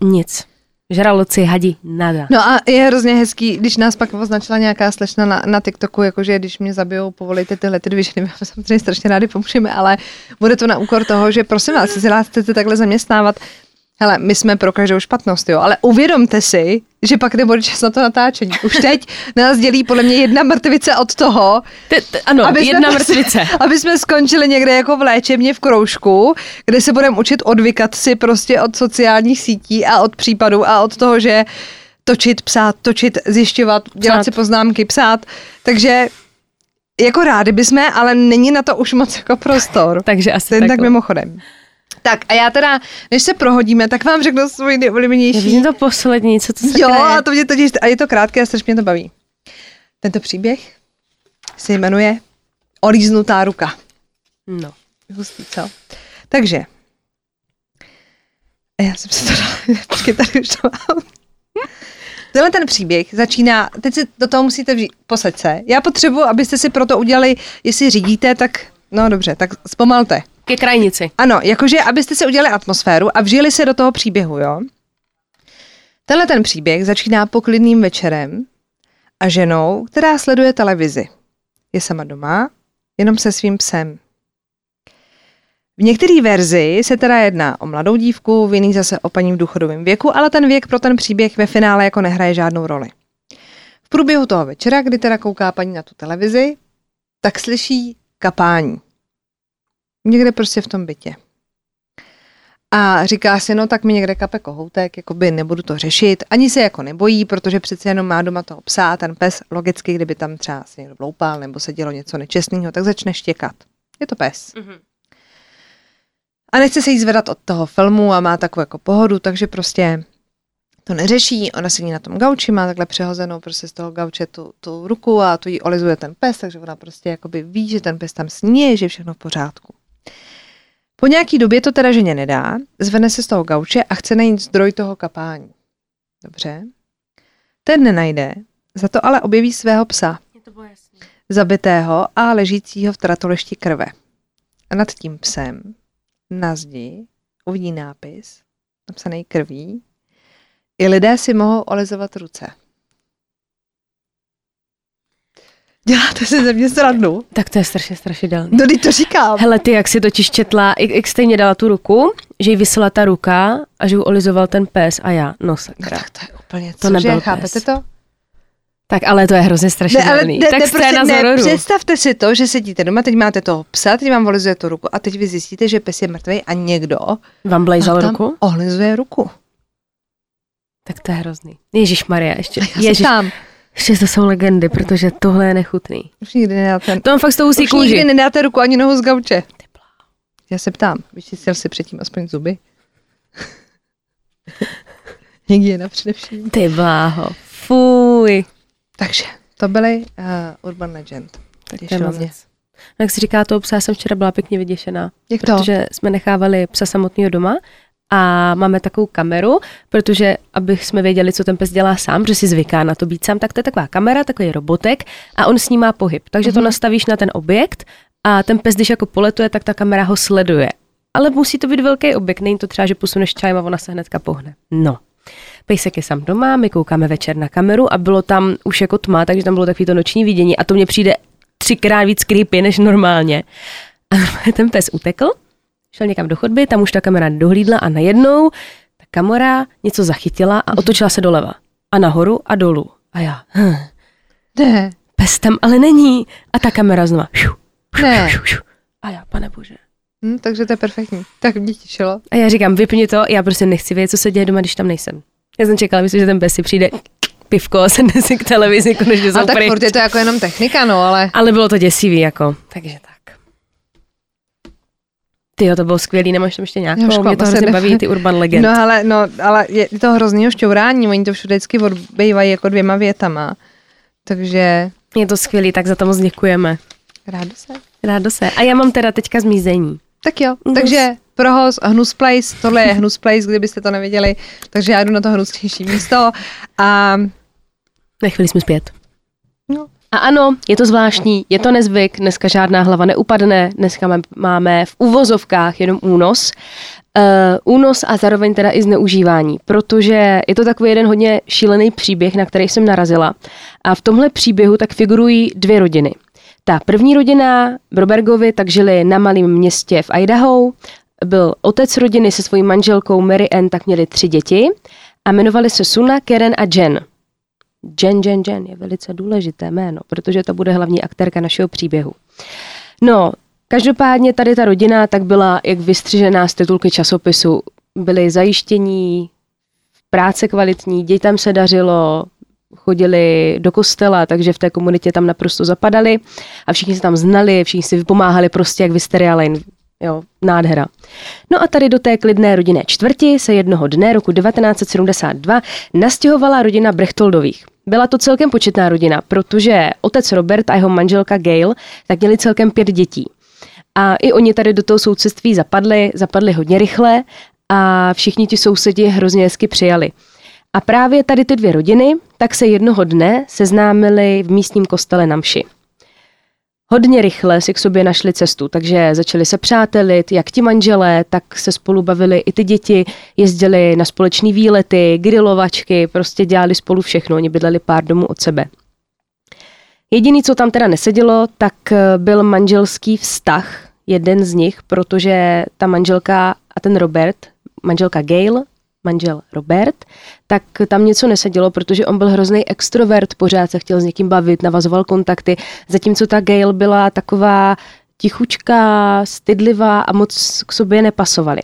nic. Žraloci, hadi, nada. No a je hrozně hezký, když nás pak označila nějaká slečna na TikToku, jakože když mě zabijou, povolejte tyhle ty dvě ženy, my samozřejmě strašně rádi pomůžeme, ale bude to na úkor toho, že prosím vás, jestli nás chcete takhle zaměstnávat, hele, my jsme pro každou špatnost, jo, ale uvědomte si, že pak nebude čas na to natáčení. Už teď nás dělí podle mě jedna mrtvice od toho, ano, jedna mrtvice. Aby jsme skončili někde jako v léčebně v kroužku, kde se budeme učit odvykat si prostě od sociálních sítí a od případů a od toho, že točit, psát, točit, zjišťovat, dělat si poznámky, psát. Takže jako rádi bychom, ale není na to už moc jako prostor. Takže asi ten tak mimochodem. Tak a já teda, než se prohodíme, tak vám řeknu svůj nejoblíbenější. Je to poslední, co to se jo, a to mě totiž, a je to krátké a strašně to baví. Tento příběh se jmenuje Olíznutá ruka. No. Hustý, co? Takže. A já jsem se to dala, tady už to mám. Tenhle ten příběh začíná, teď si do toho musíte vžít, posaď se. Já potřebuji, abyste si pro to udělali, jestli řídíte, tak, no dobře, tak zpomalte. Ke krajnici. Ano, jakože abyste si udělali atmosféru a vžili se do toho příběhu, jo. Tenhle ten příběh začíná poklidným večerem a ženou, která sleduje televizi. Je sama doma, jenom se svým psem. V některé verzi se teda jedná o mladou dívku, v jiný zase o paní v důchodovém věku, ale ten věk pro ten příběh ve finále jako nehraje žádnou roli. V průběhu toho večera, kdy teda kouká paní na tu televizi, tak slyší kapání. Někde prostě v tom bytě. A říká si, no tak mi někde kape kohoutek, jakoby nebudu to řešit. Ani se jako nebojí, protože přece jenom má doma toho psa a ten pes logicky, kdyby tam třeba se někdo bloupal nebo se dělo něco nečestného, tak začne štěkat. Je to pes. Mm-hmm. A nechce se jí zvedat od toho filmu a má takovou jako pohodu, takže prostě to neřeší. Ona sedí na tom gauči, má takhle přehozenou prostě z toho gauče tu ruku a tu jí olizuje ten pes, takže ona prostě jakoby ví, že ten pes tam sní, že je všechno v pořádku. Po nějaký době to teda ženě nedá, zvene se z toho gauče a chce najít zdroj toho kapání. Dobře. Ten nenajde, za to ale objeví svého psa. To bylo jasný. Zabitého a ležícího v tratolišti krve. A nad tím psem na zdi uvidí nápis, napsaný krví, i lidé si mohou olizovat ruce. Děláte si ze mě srandu. Tak to je strašně strašidelné. No, teď to říkám. Hele, ty, jak si totiž četla, jak stejně dala tu ruku, že jí vysela ta ruka a že ji olizoval ten pes a já, no sakra. No, tak to je úplně, to nebyl pes. Chápete to? Tak, ale to je hrozně strašidelný. Ne, ale tak scéna z hororu. Představte si to, že sedíte doma, teď máte toho psa, teď vám olizuje tu ruku a teď vy zjistíte, že pes je mrtvej a někdo vám blejzal ruku? Olizuje ruku. Tak to je hrozný. Ježišmarja, ještě. Ještě to jsou legendy, protože tohle je nechutný. Už nikdy nedáte, to mám fakt z toho husí kůži. Už nikdy nedáte ruku ani nohu z gauče. Já se ptám, vyčistil jsi předtím aspoň zuby? Někdy je napředevším. Ty bláho, fuj. Takže, to byly Urban Legend. Těšilo mě. No, jak si říká toho psa, já jsem včera byla pěkně vyděšená. Jak to? Protože jsme nechávali psa samotného doma. A máme takovou kameru, protože aby jsme věděli, co ten pes dělá sám, že si zvyká na to být sám, tak to je taková kamera, takový robotek a on snímá pohyb. Takže to nastavíš na ten objekt a ten pes, když jako poletuje, tak ta kamera ho sleduje. Ale musí to být velký objekt, není to třeba, že posuneš čajem a ona se hnedka pohne. No. Pejsek je sám doma, my koukáme večer na kameru a bylo tam už jako tma, takže tam bylo takový to noční vidění a to mně přijde 3krát víc creepy než normálně. A ten pes utekl, šel někam do chodby, tam už ta kamera dohlídla a najednou ta kamera něco zachytila a otočila se doleva a nahoru a dolů. A já, pes tam ale není. A ta kamera znova. A já, pane bože. Takže to je perfektní. Tak mě těšilo. A já říkám, vypni to, já prostě nechci vědět, co se děje doma, když tam nejsem. Já jsem čekala, myslím, že ten pes si přijde, pivko, a sedne si k televizi, konečně jsou pryč. Ale tak furt je to jako jenom technika, no, ale... Ale bylo to děsivý, jako, takže tak. Tyjo, to bylo skvělý, nemáš tam ještě nějakou, jo, škol, mě to hrozně baví, ty urban legend. No, ale je to hrozného šťourání, oni to vždycky odbývají jako 2 větama, takže... Je to skvělý, tak za to moc děkujeme. Rádo se. A já mám teda teďka zmizení. Tak jo, takže prohoz, Hnus Place, tohle je Hnus Place, kdybyste to nevěděli, takže já jdu na to hnusnější místo a... Na chvíli jsme zpět. No. A ano, je to zvláštní, je to nezvyk, dneska žádná hlava neupadne, dneska máme v uvozovkách jenom únos. Únos a zároveň teda i zneužívání, protože je to takový jeden hodně šílený příběh, na který jsem narazila. A v tomhle příběhu tak figurují 2 rodiny. Ta první rodina, Brobergovi, tak žili na malém městě v Idaho. Byl otec rodiny se svojí manželkou Mary Ann, tak měli 3 děti a jmenovali se Suna, Karen a Jen. Jen je velice důležité jméno, protože to bude hlavní aktérka našeho příběhu. No, každopádně tady ta rodina tak byla jak vystřižená z titulky časopisu. Byli zajištění, práce kvalitní, dětem se dařilo, chodili do kostela, takže v té komunitě tam naprosto zapadali a všichni se tam znali, všichni si vypomáhali prostě jak Wisteria Lane, jo, nádhera. No a tady do té klidné rodinné čtvrti se jednoho dne roku 1972 nastěhovala rodina Brechtoldových. Byla to celkem početná rodina, protože otec Robert a jeho manželka Gail tak měli celkem 5 dětí. A i oni tady do toho sousedství zapadli hodně rychle a všichni ti sousedi hrozně hezky přijali. A právě tady ty 2 rodiny tak se jednoho dne seznámily v místním kostele na mši. Hodně rychle si k sobě našli cestu, takže začali se přátelit, jak ti manželé, tak se spolu bavili i ty děti, jezdili na společné výlety, grilovačky, prostě dělali spolu všechno, oni bydleli pár domů od sebe. Jediný, co tam teda nesedělo, tak byl manželský vztah, jeden z nich, protože ta manželka a ten Robert, manželka Gail, manžel Robert, tak tam něco nesedělo, protože on byl hrozný extrovert, pořád se chtěl s někým bavit, navazoval kontakty, zatímco ta Gail byla taková tichučka, stydlivá a moc k sobě nepasovali.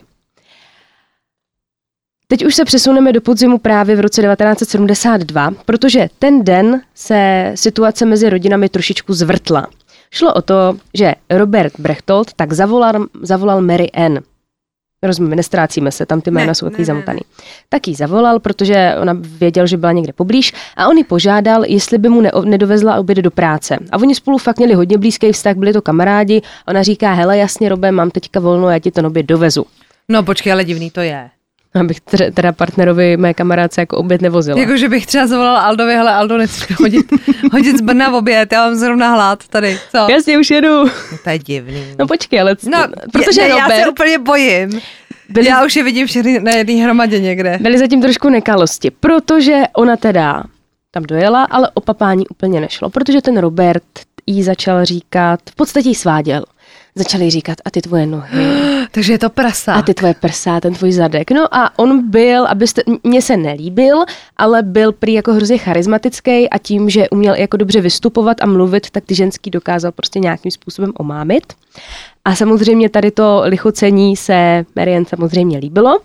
Teď už se přesuneme do podzimu právě v roce 1972, protože ten den se situace mezi rodinami trošičku zvrtla. Šlo o to, že Robert Brechtold tak zavolal Mary Ann. Rozumíme, nestrácíme se, tam ty jména jsou takový zamotaný. Tak jí zavolal, protože ona věděl, že byla někde poblíž a on ji požádal, jestli by mu nedovezla oběd do práce. A oni spolu fakt měli hodně blízký vztah, byli to kamarádi. Ona říká, hele, jasně, Robe, mám teďka volno, já ti ten oběd dovezu. No počkej, ale divný to je. Abych teda partnerovi mé kamarádce jako oběd nevozila. Jako, že bych třeba zavolala Aldovi, hele, Aldo, nechci hodit z Brna v oběd, já mám zrovna hlad tady, co? Jasně, už jedu. No, to je divný. No počkej, ale protože já se úplně bojím. Já už je vidím všechny na jedné hromadě někde. Byly zatím trošku nekalosti, protože ona teda tam dojela, ale o papání úplně nešlo, protože ten Robert jí začal říkat, v podstatě jí sváděl. Začali říkat, a ty tvoje nohy. Takže je to prasa. A ty tvoje prsa, ten tvůj zadek. No a on byl, mně se nelíbil, ale byl prý jako hrozně charismatický a tím, že uměl jako dobře vystupovat a mluvit, tak ty ženský dokázal prostě nějakým způsobem omámit. A samozřejmě tady to lichocení se Marian samozřejmě líbilo.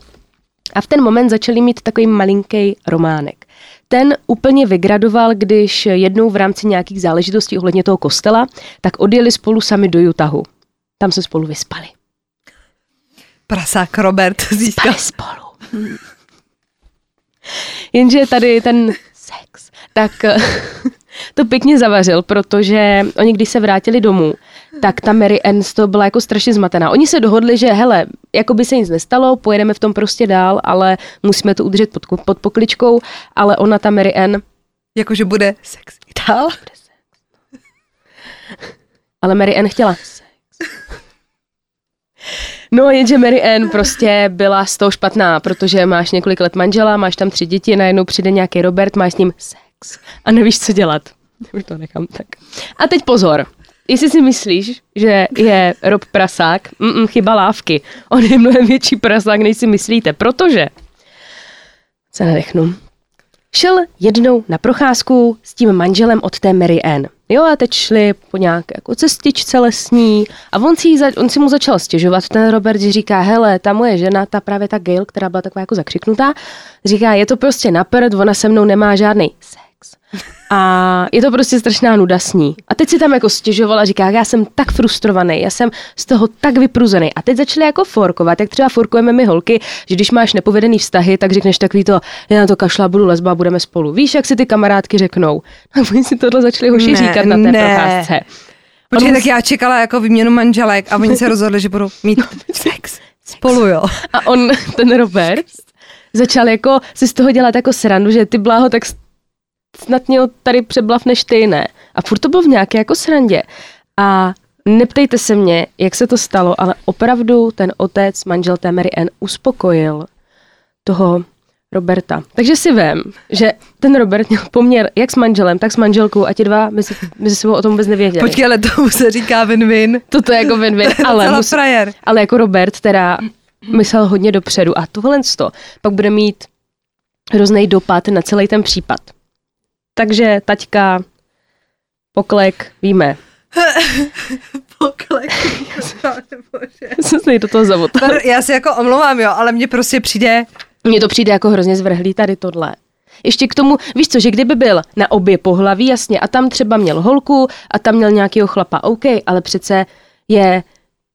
A v ten moment začali mít takový malinký románek. Ten úplně vygradoval, když jednou v rámci nějakých záležitostí ohledně toho kostela, tak odjeli spolu sami do Utahu. Tam se spolu vyspali. Prasák Robert získal. Spali spolu. Jenže tady ten sex, tak to pěkně zavařil, protože oni, když se vrátili domů, tak ta Mary Ann to byla jako strašně zmatená. Oni se dohodli, že hele, jako by se nic nestalo, pojedeme v tom prostě dál, ale musíme to udržet pod pokličkou, ale ona, ta Mary Ann... Jakože bude sex i dál? Bude sex. Ale Mary Ann chtěla sex. No, jenže Mary Ann prostě byla z toho špatná, protože máš několik let manžela, máš tam 3 děti, najednou přijde nějaký Robert, máš s ním sex a nevíš, co dělat. Už to nechám tak. A teď pozor. Jestli si myslíš, že je Rob prasák, chyba lávky. On je mnohem větší prasák, než si myslíte, protože se nadechnu. Šel jednou na procházku s tím manželem od té Mary Ann. Jo, a teď šli po nějaké jako cestičce lesní a on si mu začal stěžovat. Ten Robert říká, hele, ta moje žena, ta právě ta Gail, která byla taková jako zakřiknutá, říká, je to prostě na prd, ona se mnou nemá žádnej sex. A je to prostě strašná nuda s ní. A teď si tam jako stěžovala, říká, já jsem tak frustrovaný, já jsem z toho tak vypruzený. A teď začali jako forkovat, jak třeba forkujeme my holky, že když máš nepovedený vztahy, tak řekneš takový to, já na to kašla, budu lesba, budeme spolu. Víš, jak si ty kamarádky řeknou. A oni si tohle začali hoši říkat na té procházce. Počkej, tak já čekala jako výměnu manželek a oni se rozhodli, že budou mít sex spolu, jo. A on, ten Robert, začal jako si z toho dělat jako srandu, že ty bláho, tak snad měl tady přeblav než ty, ne? A furt to bylo v nějaké jako srandě. A neptejte se mě, jak se to stalo, ale opravdu ten otec, manžel té Mary Ann, uspokojil toho Roberta. Takže si vem, že ten Robert měl poměr jak s manželem, tak s manželkou a ti dva mezi sebou o tom vůbec nevěděli. Počkej, ale tomu se říká win-win. Toto je jako win-win, ale jako Robert, teda myslel hodně dopředu. A tohle pak bude mít hrozný dopad na celý ten případ. Takže taťka, poklek, víme. Poklek, bože. Já se do toho zavotala. Já si jako omlouvám, jo, ale mně to přijde jako hrozně zvrhlý tady tohle. Ještě k tomu, víš co, že kdyby byl na obě pohlaví, jasně, a tam třeba měl holku a tam měl nějakýho chlapa, OK, ale přece je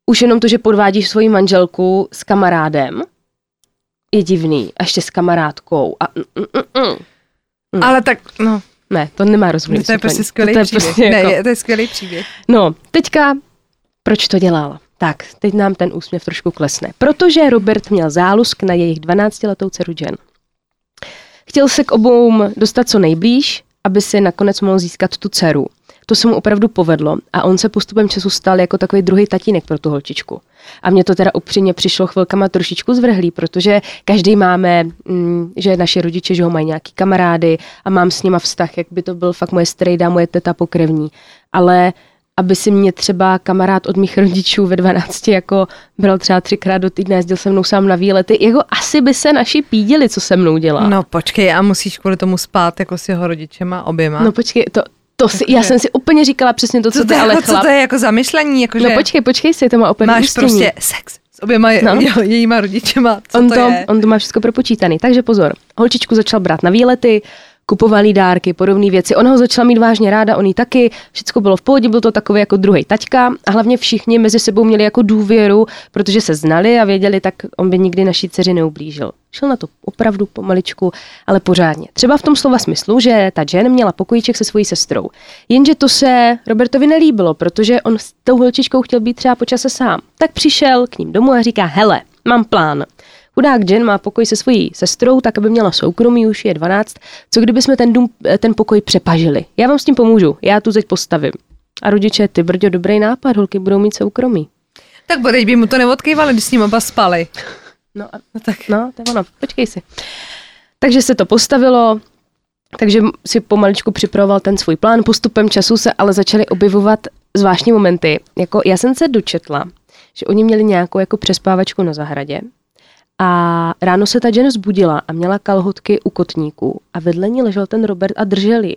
už jenom to, že podvádíš svoji manželku s kamarádem, je divný, a ještě s kamarádkou a Hmm. Ale tak, no. Ne, to nemá rozumný. To je prostě skvělý příběh. To je skvělý příběh. No, teďka, proč to dělala? Tak, teď nám ten úsměv trošku klesne. Protože Robert měl zálusk na jejich 12-letou dceru Jen. Chtěl se k obou dostat co nejblíž, aby si nakonec mohl získat tu dceru. To se mu opravdu povedlo a on se postupem času stal jako takový druhý tatínek pro tu holčičku. A mně to teda upřímně přišlo chvilkama trošičku zvrhlý, protože každý máme, že naše rodiče, že ho mají nějaký kamarády a mám s nima vztah, jak by to byl fakt moje strejda, moje teta pokrevní. Ale aby si mě třeba kamarád od mých rodičů ve 12 jako bral třeba 3krát do týdne, jezdil se mnou sám na výlety, jako asi by se naši píděli, co se mnou dělá. No počkej, a musíš kvůli tomu spát jako s jeho rodičema oběma? No počkej, já jsem si úplně říkala přesně to, co ty, ale chlap. Co to je jako zamyšlení? Jako no počkej si, to má opět máš ústění. Prostě sex s oběma jejíma rodičema. On to má všechno propočítaný. Takže pozor, holčičku začal brát na výlety, kupovali dárky, podobné věci. Ona ho začala mít vážně ráda, on jí taky. Všechno bylo v pohodě, byl to takový jako druhej taťka a hlavně všichni mezi sebou měli jako důvěru, protože se znali a věděli, tak on by nikdy naší dceři neublížil. Šel na to opravdu pomaličku, ale pořádně. Třeba v tom slova smyslu, že ta Jen měla pokojíček se svojí sestrou. Jenže to se Robertovi nelíbilo, protože on s tou holčičkou chtěl být třeba po čase sám. Tak přišel k ním domů a říká: "Hele, mám plán. Chudák Jen má pokoj se svojí sestrou, tak aby měla soukromí, už je 12. Co kdyby jsme ten pokoj přepažili? Já vám s tím pomůžu, já tu zeď postavím." A rodiče: "Ty brďo, dobrý nápad, holky budou mít soukromí." Tak bodej by mu to neodkývali, když s ním oba spali. No, to je ono, počkej si. Takže se to postavilo, takže si pomaličku připravoval ten svůj plán. Postupem času se ale začaly objevovat zvláštní momenty. Jako já jsem se dočetla, že oni měli nějakou jako přespávačku na zahradě. A ráno se ta Jen zbudila a měla kalhotky u kotníků a vedle ní ležel ten Robert a držel ji.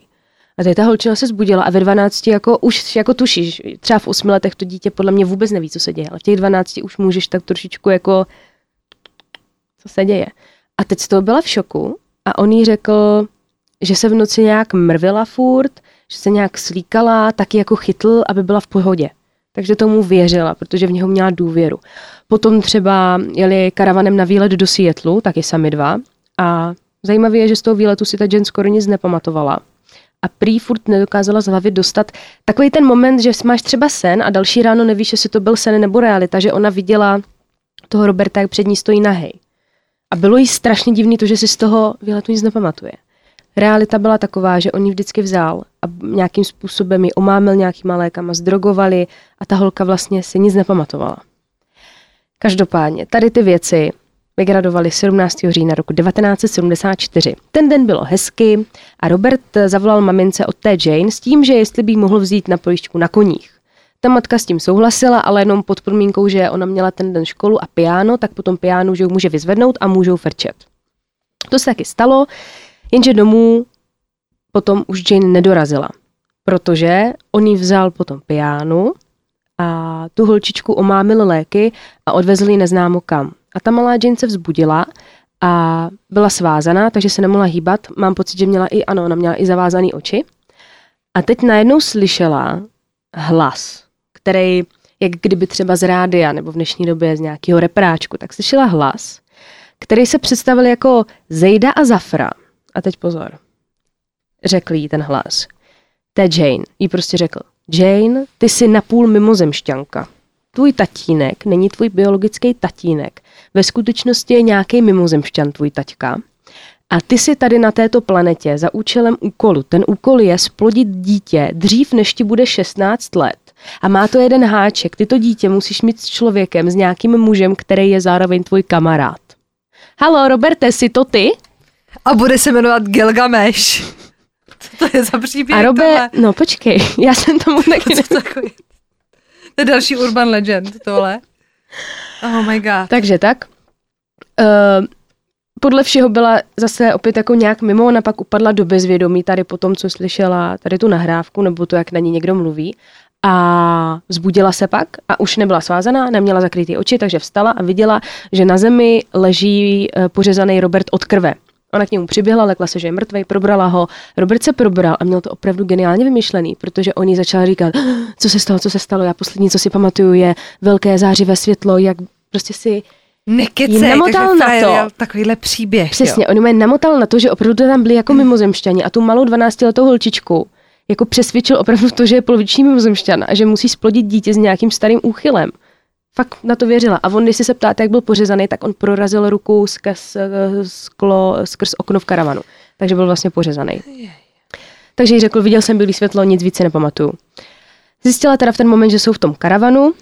A tady ta holčina se zbudila a ve 12 jako už jako tušíš, třeba v 8 letech to dítě podle mě vůbec neví, co se děje, ale v těch 12 už můžeš tak trošičku jako co se děje. A teď z toho byla v šoku a on jí řekl, že se v noci nějak mrvila furt, že se nějak slíkala, taky jako chytl, aby byla v pohodě. Takže tomu věřila, protože v něho měla důvěru. Potom třeba jeli karavanem na výlet do Seattlu, taky sami dva. A zajímavé je, že z toho výletu si ta Jen skoro nic nepamatovala. A prý furt nedokázala z hlavy dostat takový ten moment, že máš třeba sen a další ráno nevíš, jestli to byl sen nebo realita, že ona viděla toho Roberta, jak před ní stojí nahej. A bylo jí strašně divný to, že si z toho výletu nic nepamatuje. Realita byla taková, že on ji vždycky vzal a nějakým způsobem ji omámil nějakýma lékama, zdrogovali a ta holka vlastně si nic nepamatovala. Každopádně, tady ty věci vygradovaly 17. října roku 1974. Ten den bylo hezky a Robert zavolal mamince od té Jane s tím, že jestli by mohl vzít na projížďku na koních. Ta matka s tím souhlasila, ale jenom pod podmínkou, že ona měla ten den školu a piano, tak potom piano, že ho může vyzvednout a můžou frčet. To se taky stalo, jenže domů potom už Jane nedorazila, protože on ji vzal potom piano a tu holčičku omámil léky a odvezl ji neznámo kam. A ta malá Jane se vzbudila a byla svázaná, takže se nemohla hýbat. Mám pocit, že ona měla i zavázaný oči. A teď najednou slyšela hlas, který, jak kdyby třeba z rádia nebo v dnešní době z nějakého repráčku, tak slyšela hlas, který se představil jako Zejda a Zafra. A teď pozor, řekl jí ten hlas. To je Jane. Jí prostě řekl, Jane, ty jsi napůl mimozemšťanka. Tvůj tatínek není tvůj biologický tatínek. Ve skutečnosti je nějaký mimozemšťan tvůj taťka. A ty jsi tady na této planetě za účelem úkolu. Ten úkol je splodit dítě dřív, než ti bude 16 let. A má to jeden háček. Ty to dítě musíš mít s člověkem, s nějakým mužem, který je zároveň tvůj kamarád. Haló, Roberte, jsi to ty? A bude se jmenovat Gilgameš. Co to je za příběh? A no počkej, já jsem tomu taky nezakojí. To je další urban legend, tohle. Oh my god. Takže tak. Podle všeho byla zase opět jako nějak mimo, ona pak upadla do bezvědomí tady po tom, co slyšela tady tu nahrávku, nebo to, jak na ní někdo mluví. A vzbudila se pak a už nebyla svázaná, neměla zakrytý oči, takže vstala a viděla, že na zemi leží pořezaný Robert od krve. Ona k němu přiběhla, lekla se, že je mrtvej, probrala ho. Robert se probral a měl to opravdu geniálně vymyšlený, protože oni začali říkat, co se stalo, já poslední, co si pamatuju, je velké zářivé světlo, jak prostě si ji namotal na to. Takovýhle příběh. Přesně, jo. On ji namotal na to, že opravdu tam byli jako mimozemšťani a tu malou 12letou holčičku jako přesvědčil opravdu to, že je poloviční mimozemšťan a že musí splodit dítě s nějakým starým úchylem. Fakt na to věřila. A on, když se ptáte, jak byl pořezaný, tak on prorazil ruku skrz okno v karavanu. Takže byl vlastně pořezaný. Takže jí řekl, viděl jsem bílý světlo, nic víc si nepamatuju. Zjistila teda v ten moment, že jsou v tom karavanu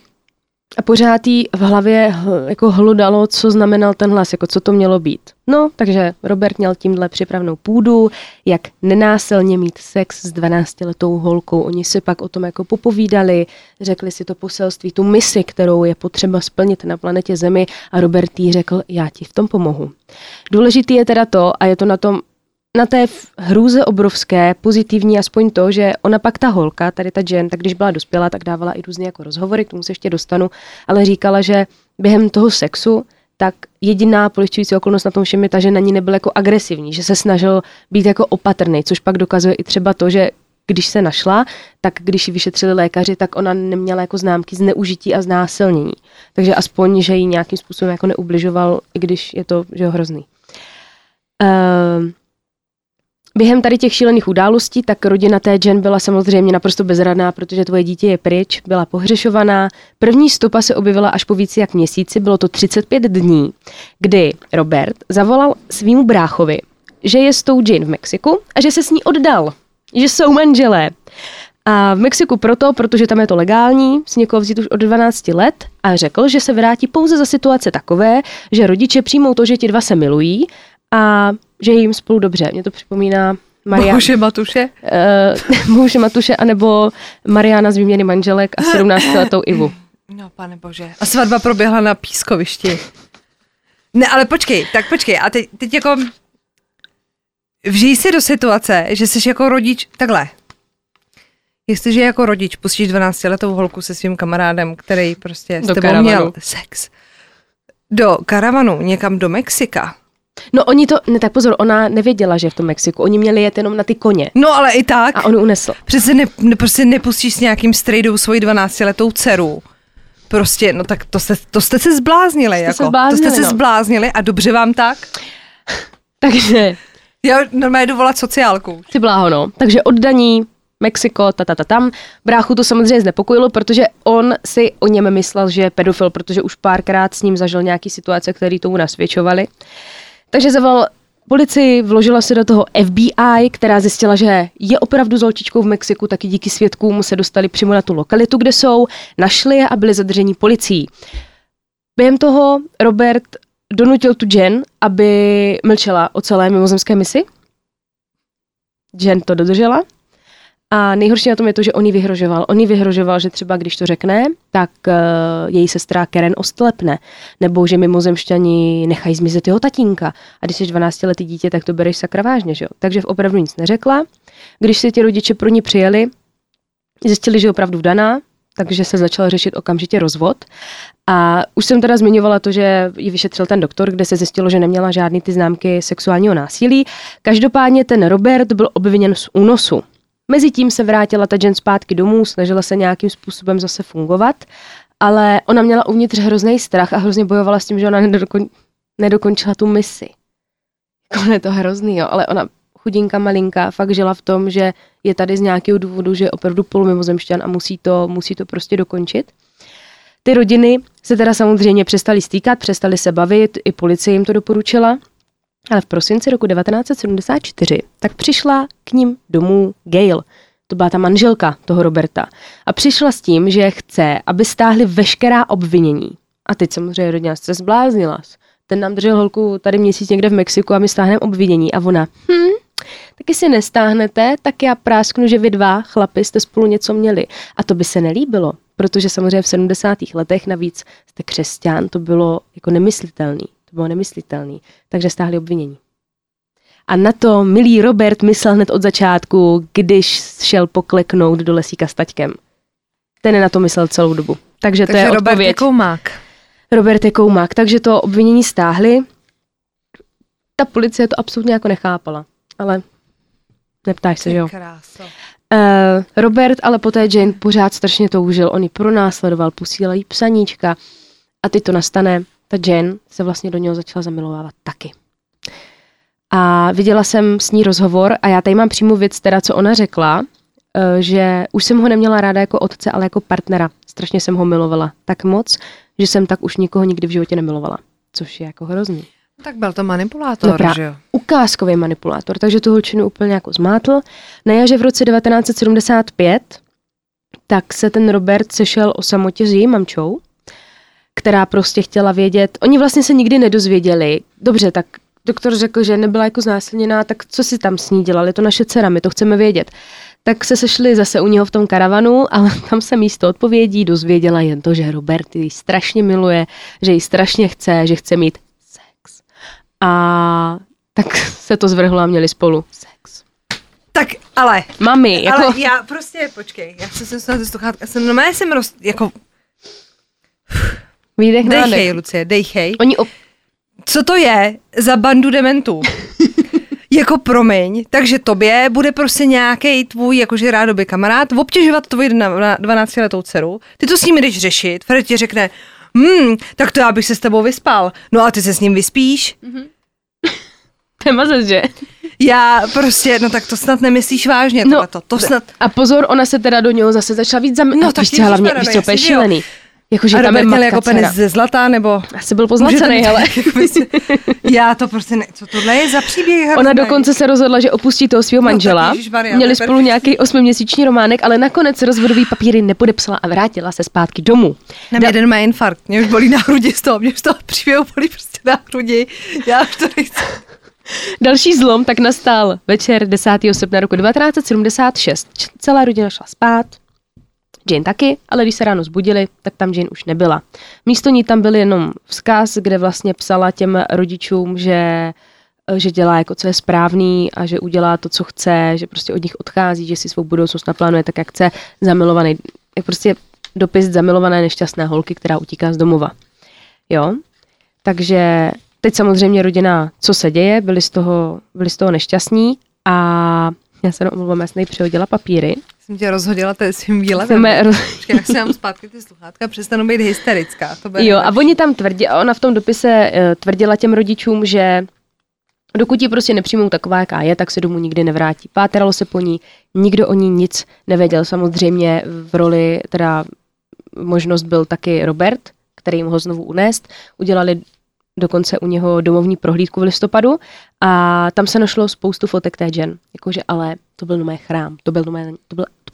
a pořád jí v hlavě jako hlodalo, co znamenal ten hlas, jako co to mělo být. No, takže Robert měl tímhle připravnou půdu, jak nenásilně mít sex s 12letou holkou. Oni si pak o tom jako popovídali, řekli si to poselství, tu misi, kterou je potřeba splnit na planetě Zemi a Robert jí řekl, já ti v tom pomohu. Důležitý je teda to, a je to na té hrůze obrovské, pozitivní, aspoň to, že ona pak ta holka, tady ta Jen, tak když byla dospělá, tak dávala i různé jako rozhovory, k tomu se ještě dostanu, ale říkala, že během toho sexu tak jediná polehčující okolnost na tom všem je ta, že na ní nebyl jako agresivní, že se snažil být jako opatrný, což pak dokazuje i třeba to, že když se našla, tak když ji vyšetřili lékaři, tak ona neměla jako známky zneužití a znásilnění. Takže aspoň, že ji nějakým způsobem jako neubližoval, i když je to, že hrozný. Během tady těch šílených událostí, tak rodina té Jen byla samozřejmě naprosto bezradná, protože tvoje dítě je pryč, byla pohřešovaná. První stopa se objevila až po více jak měsíci, bylo to 35 dní, kdy Robert zavolal svýmu bráchovi, že je s tou Jen v Mexiku a že se s ní oddal, že jsou manželé. A v Mexiku proto, protože tam je to legální, si někoho vzít už od 12 let a řekl, že se vrátí pouze za situace takové, že rodiče přijmou to, že ti dva se milují a že je jim spolu dobře. Mě to připomíná Bohuše Matuše? Bohuše Matuše, anebo Mariana z Výměny manželek a 17letou Ivu. No, pane bože. A svatba proběhla na pískovišti. Ne, ale počkej. A teď jako vžij si do situace, že jsi jako rodič, takhle. Jestliže jako rodič pustíš 12letou holku se svým kamarádem, který prostě s tebou měl sex. Do karavanu, někam do Mexika. No oni to, ne tak pozor, ona nevěděla, že je v tom Mexiku, oni měli jet jenom na ty koně. No ale i tak. A on unesl. Přece prostě nepustíš s nějakým strejdou svoji 12letou dceru. Prostě, no tak to jste se zbláznili. Jste se zbláznili a dobře vám tak? Takže. Já normálně jdu volat sociálku. Ty bláho, no. Takže oddaní, Mexiko, tam. Bráchu to samozřejmě znepokojilo, protože on si o něm myslel, že je pedofil, protože už párkrát s ním zažil nějaký situace, které tomu nasvědčovaly. Takže zavolal Policii vložila se do toho FBI, která zjistila, že je opravdu zločičkou v Mexiku, taky díky svědkům se dostali přímo na tu lokalitu, kde jsou, našli je a byli zadrženi policií. Během toho Robert donutil tu Jen, aby mlčela o celé mimozemské misi. Jen to dodržela. A nejhorší na tom je to, že on jí vyhrožoval. On jí vyhrožoval, že třeba když to řekne, tak její sestra Karen ostlepne. Nebo že mimozemšťani nechají zmizet jeho tatínka. A když jsi 12-letý dítě, tak to bereš sakra vážně, že jo? Takže opravdu nic neřekla. Když si ti rodiče pro ní přijeli, zjistili, že je opravdu vdaná, takže se začala řešit okamžitě rozvod. A už jsem teda zmiňovala to, že ji vyšetřil ten doktor, kde se zjistilo, že neměla žádný ty známky sexuálního násilí. Každopádně ten Robert byl obviněn z únosu. Mezitím se vrátila ta Jen zpátky domů, snažila se nějakým způsobem zase fungovat, ale ona měla uvnitř hrozný strach a hrozně bojovala s tím, že ona nedokončila tu misi. Ono je to hrozný, jo, ale ona chudinka malinka fakt žila v tom, že je tady z nějakého důvodu, že je opravdu polumimozemšťan a musí to prostě dokončit. Ty rodiny se teda samozřejmě přestaly stýkat, přestaly se bavit, i policie jim to doporučila. Ale v prosinci roku 1974 tak přišla k ním domů Gail, to byla ta manželka toho Roberta, a přišla s tím, že chce, aby stáhli veškerá obvinění. A teď samozřejmě rodina se zbláznila. Ten nám držel holku tady měsíc někde v Mexiku a my stáhneme obvinění. A ona, taky si nestáhnete, tak já prásknu, že vy dva chlapi jste spolu něco měli. A to by se nelíbilo, protože samozřejmě v 70. letech navíc jste křesťan, to bylo jako nemyslitelný. Bylo nemyslitelný, takže stáhli obvinění. A na to milý Robert myslel hned od začátku, když šel pokleknout do lesíka s taťkem. Ten na to myslel celou dobu. Takže to je Robert odpověď. Robert je koumák, takže to obvinění stáhli. Ta policie to absolutně jako nechápala, ale neptáš se, jo. Robert ale poté Jane pořád strašně toužil, on ji pronásledoval, posílal jí psaníčka a teď to nastane. Ta Jen se vlastně do něho začala zamilovávat taky. A viděla jsem s ní rozhovor a já tady mám přímo věc teda, co ona řekla, že už jsem ho neměla ráda jako otce, ale jako partnera. Strašně jsem ho milovala tak moc, že jsem tak už nikoho nikdy v životě nemilovala. Což je jako hrozný. Tak byl to manipulátor, že jo? Ukázkový manipulátor, takže tu holčinu úplně jako zmátl. Na jaře v roce 1975 tak se ten Robert sešel o samotě s její mamčou, která prostě chtěla vědět. Oni vlastně se nikdy nedozvěděli. Dobře, tak doktor řekl, že nebyla jako znásilněná, tak co si tam s ní dělali? To naše dcera, my to chceme vědět. Tak se sešli zase u něho v tom karavanu, ale tam se místo odpovědí dozvěděla jen to, že Robert ji strašně miluje, že ji strašně chce, že chce mít sex. A tak se to zvrhlo a měli spolu sex. Tak ale... Mami, jako... Ale já prostě, počkej, já jsem se na sluchátka, Dejchej, Lucie, dejchej. Co to je za bandu dementů? Jako promiň, takže tobě bude prostě nějaký tvůj jakože rádoby kamarád obtěžovat tvoji 12-letou dceru. Ty to s ním jdeš řešit. Fred ti řekne, tak to já bych se s tebou vyspal. No a ty se s ním vyspíš. Mm-hmm. To je mazec, že? Já prostě, no tak to snad nemyslíš vážně. No, to snad... A pozor, ona se teda do něho zase začala víc zaměřit. No tak víš, hlavně, víš, šílený. Jakože tam je matka jako penis ze zlata, nebo... Asi byl poznacený, hele. Já to prostě ne... Co tohle je za příběh? Ona dokonce se rozhodla, že opustí toho svého manžela. Měli spolu nějaký 8měsíční románek, ale nakonec rozvodový papíry nepodepsala a vrátila se zpátky domů. Jeden má infarkt. Mě už bolí na hrudi z toho. Mě už toho příběhu bolí prostě na hrudi. Já už to nechci. Další zlom tak nastal večer 10. srpna roku 1976. Celá rodina šla spát. Jane taky, ale když se ráno zbudili, tak tam Jane už nebyla. Místo ní tam byl jenom vzkaz, kde vlastně psala těm rodičům, že dělá jako co je správný a že udělá to, co chce, že prostě od nich odchází, že si svou budoucnost naplánuje tak, jak chce, zamilovaný, prostě dopis zamilované nešťastné holky, která utíká z domova. Jo? Takže teď samozřejmě rodina, co se děje, byli z toho nešťastní a já se omlouvám, já jsem nepřihodila papíry. Jsem tě rozhodila svým výlevem. Počkej, jak si mám zpátky ty sluchátka, přestanu být hysterická. To jo, a oni tam ona v tom dopise tvrdila těm rodičům, že dokud ji prostě nepřijmou taková, jaká je, tak se domů nikdy nevrátí. Pátralo se po ní, nikdo o ní nic nevěděl. Samozřejmě v roli, teda možnost byl taky Robert, který jim ho znovu unést. Udělali dokonce u něho domovní prohlídku v listopadu a tam se našlo spoustu fotek té Jen. Jakože ale to byl nový chrám, to byl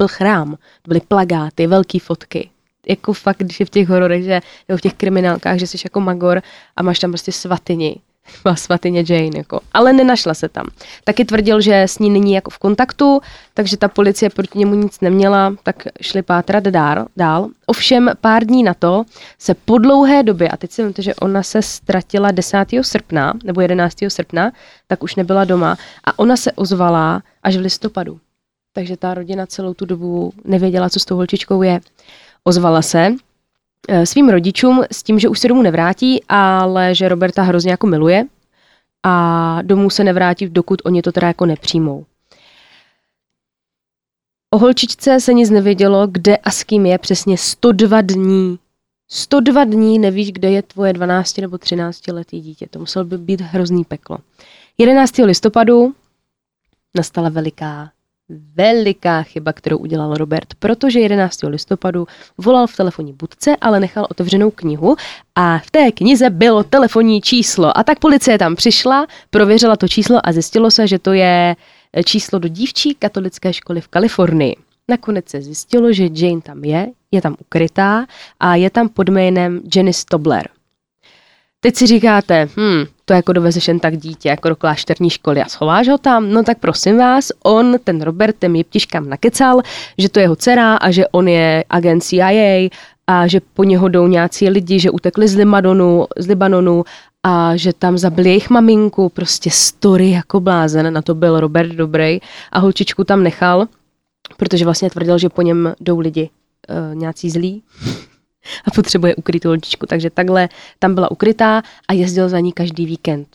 chrám, to byly plakáty, velký fotky. Jako fakt, když je v těch hororech, že, nebo v těch kriminálkách, že jsi jako magor a máš tam prostě svatyni. Má svatyně Jane, jako. Ale nenašla se tam. Taky tvrdil, že s ní není jako v kontaktu, takže ta policie proti němu nic neměla, tak šli pátrat dál. Ovšem pár dní na to se po dlouhé době, a teď si myslím, že ona se ztratila 10. srpna, nebo 11. srpna, tak už nebyla doma a ona se ozvala až v listopadu. Takže ta rodina celou tu dobu nevěděla, co s tou holčičkou je. Ozvala se svým rodičům s tím, že už se domů nevrátí, ale že Roberta hrozně jako miluje a domů se nevrátí, dokud oni to teda jako nepřijmou. O holčičce se nic nevědělo, kde a s kým je přesně 102 dní. 102 dní nevíš, kde je tvoje 12 nebo 13 letý dítě. To muselo by být hrozný peklo. 11. listopadu nastala veliká chyba, kterou udělal Robert, protože 11. listopadu volal v telefonní budce, ale nechal otevřenou knihu a v té knize bylo telefonní číslo. A tak policie tam přišla, prověřila to číslo a zjistilo se, že to je číslo do dívčí katolické školy v Kalifornii. Nakonec se zjistilo, že Jane tam je tam ukrytá a je tam pod jménem Janice Tobler. Teď si říkáte, to jako dovezeš jen tak dítě, jako do klášterní školy a schováš ho tam, no tak prosím vás, on, ten Robert, ten jeptiškám nakecal, že to je jeho dcera a že on je agent CIA a že po něho jdou nějací lidi, že utekli z Libanonu a že tam zabili jejich maminku, prostě story jako blázen, na to byl Robert dobrý a holčičku tam nechal, protože vlastně tvrdil, že po něm jdou lidi nějací zlí. A potřebuje ukrytou holčičku, takže takhle tam byla ukrytá a jezdil za ní každý víkend.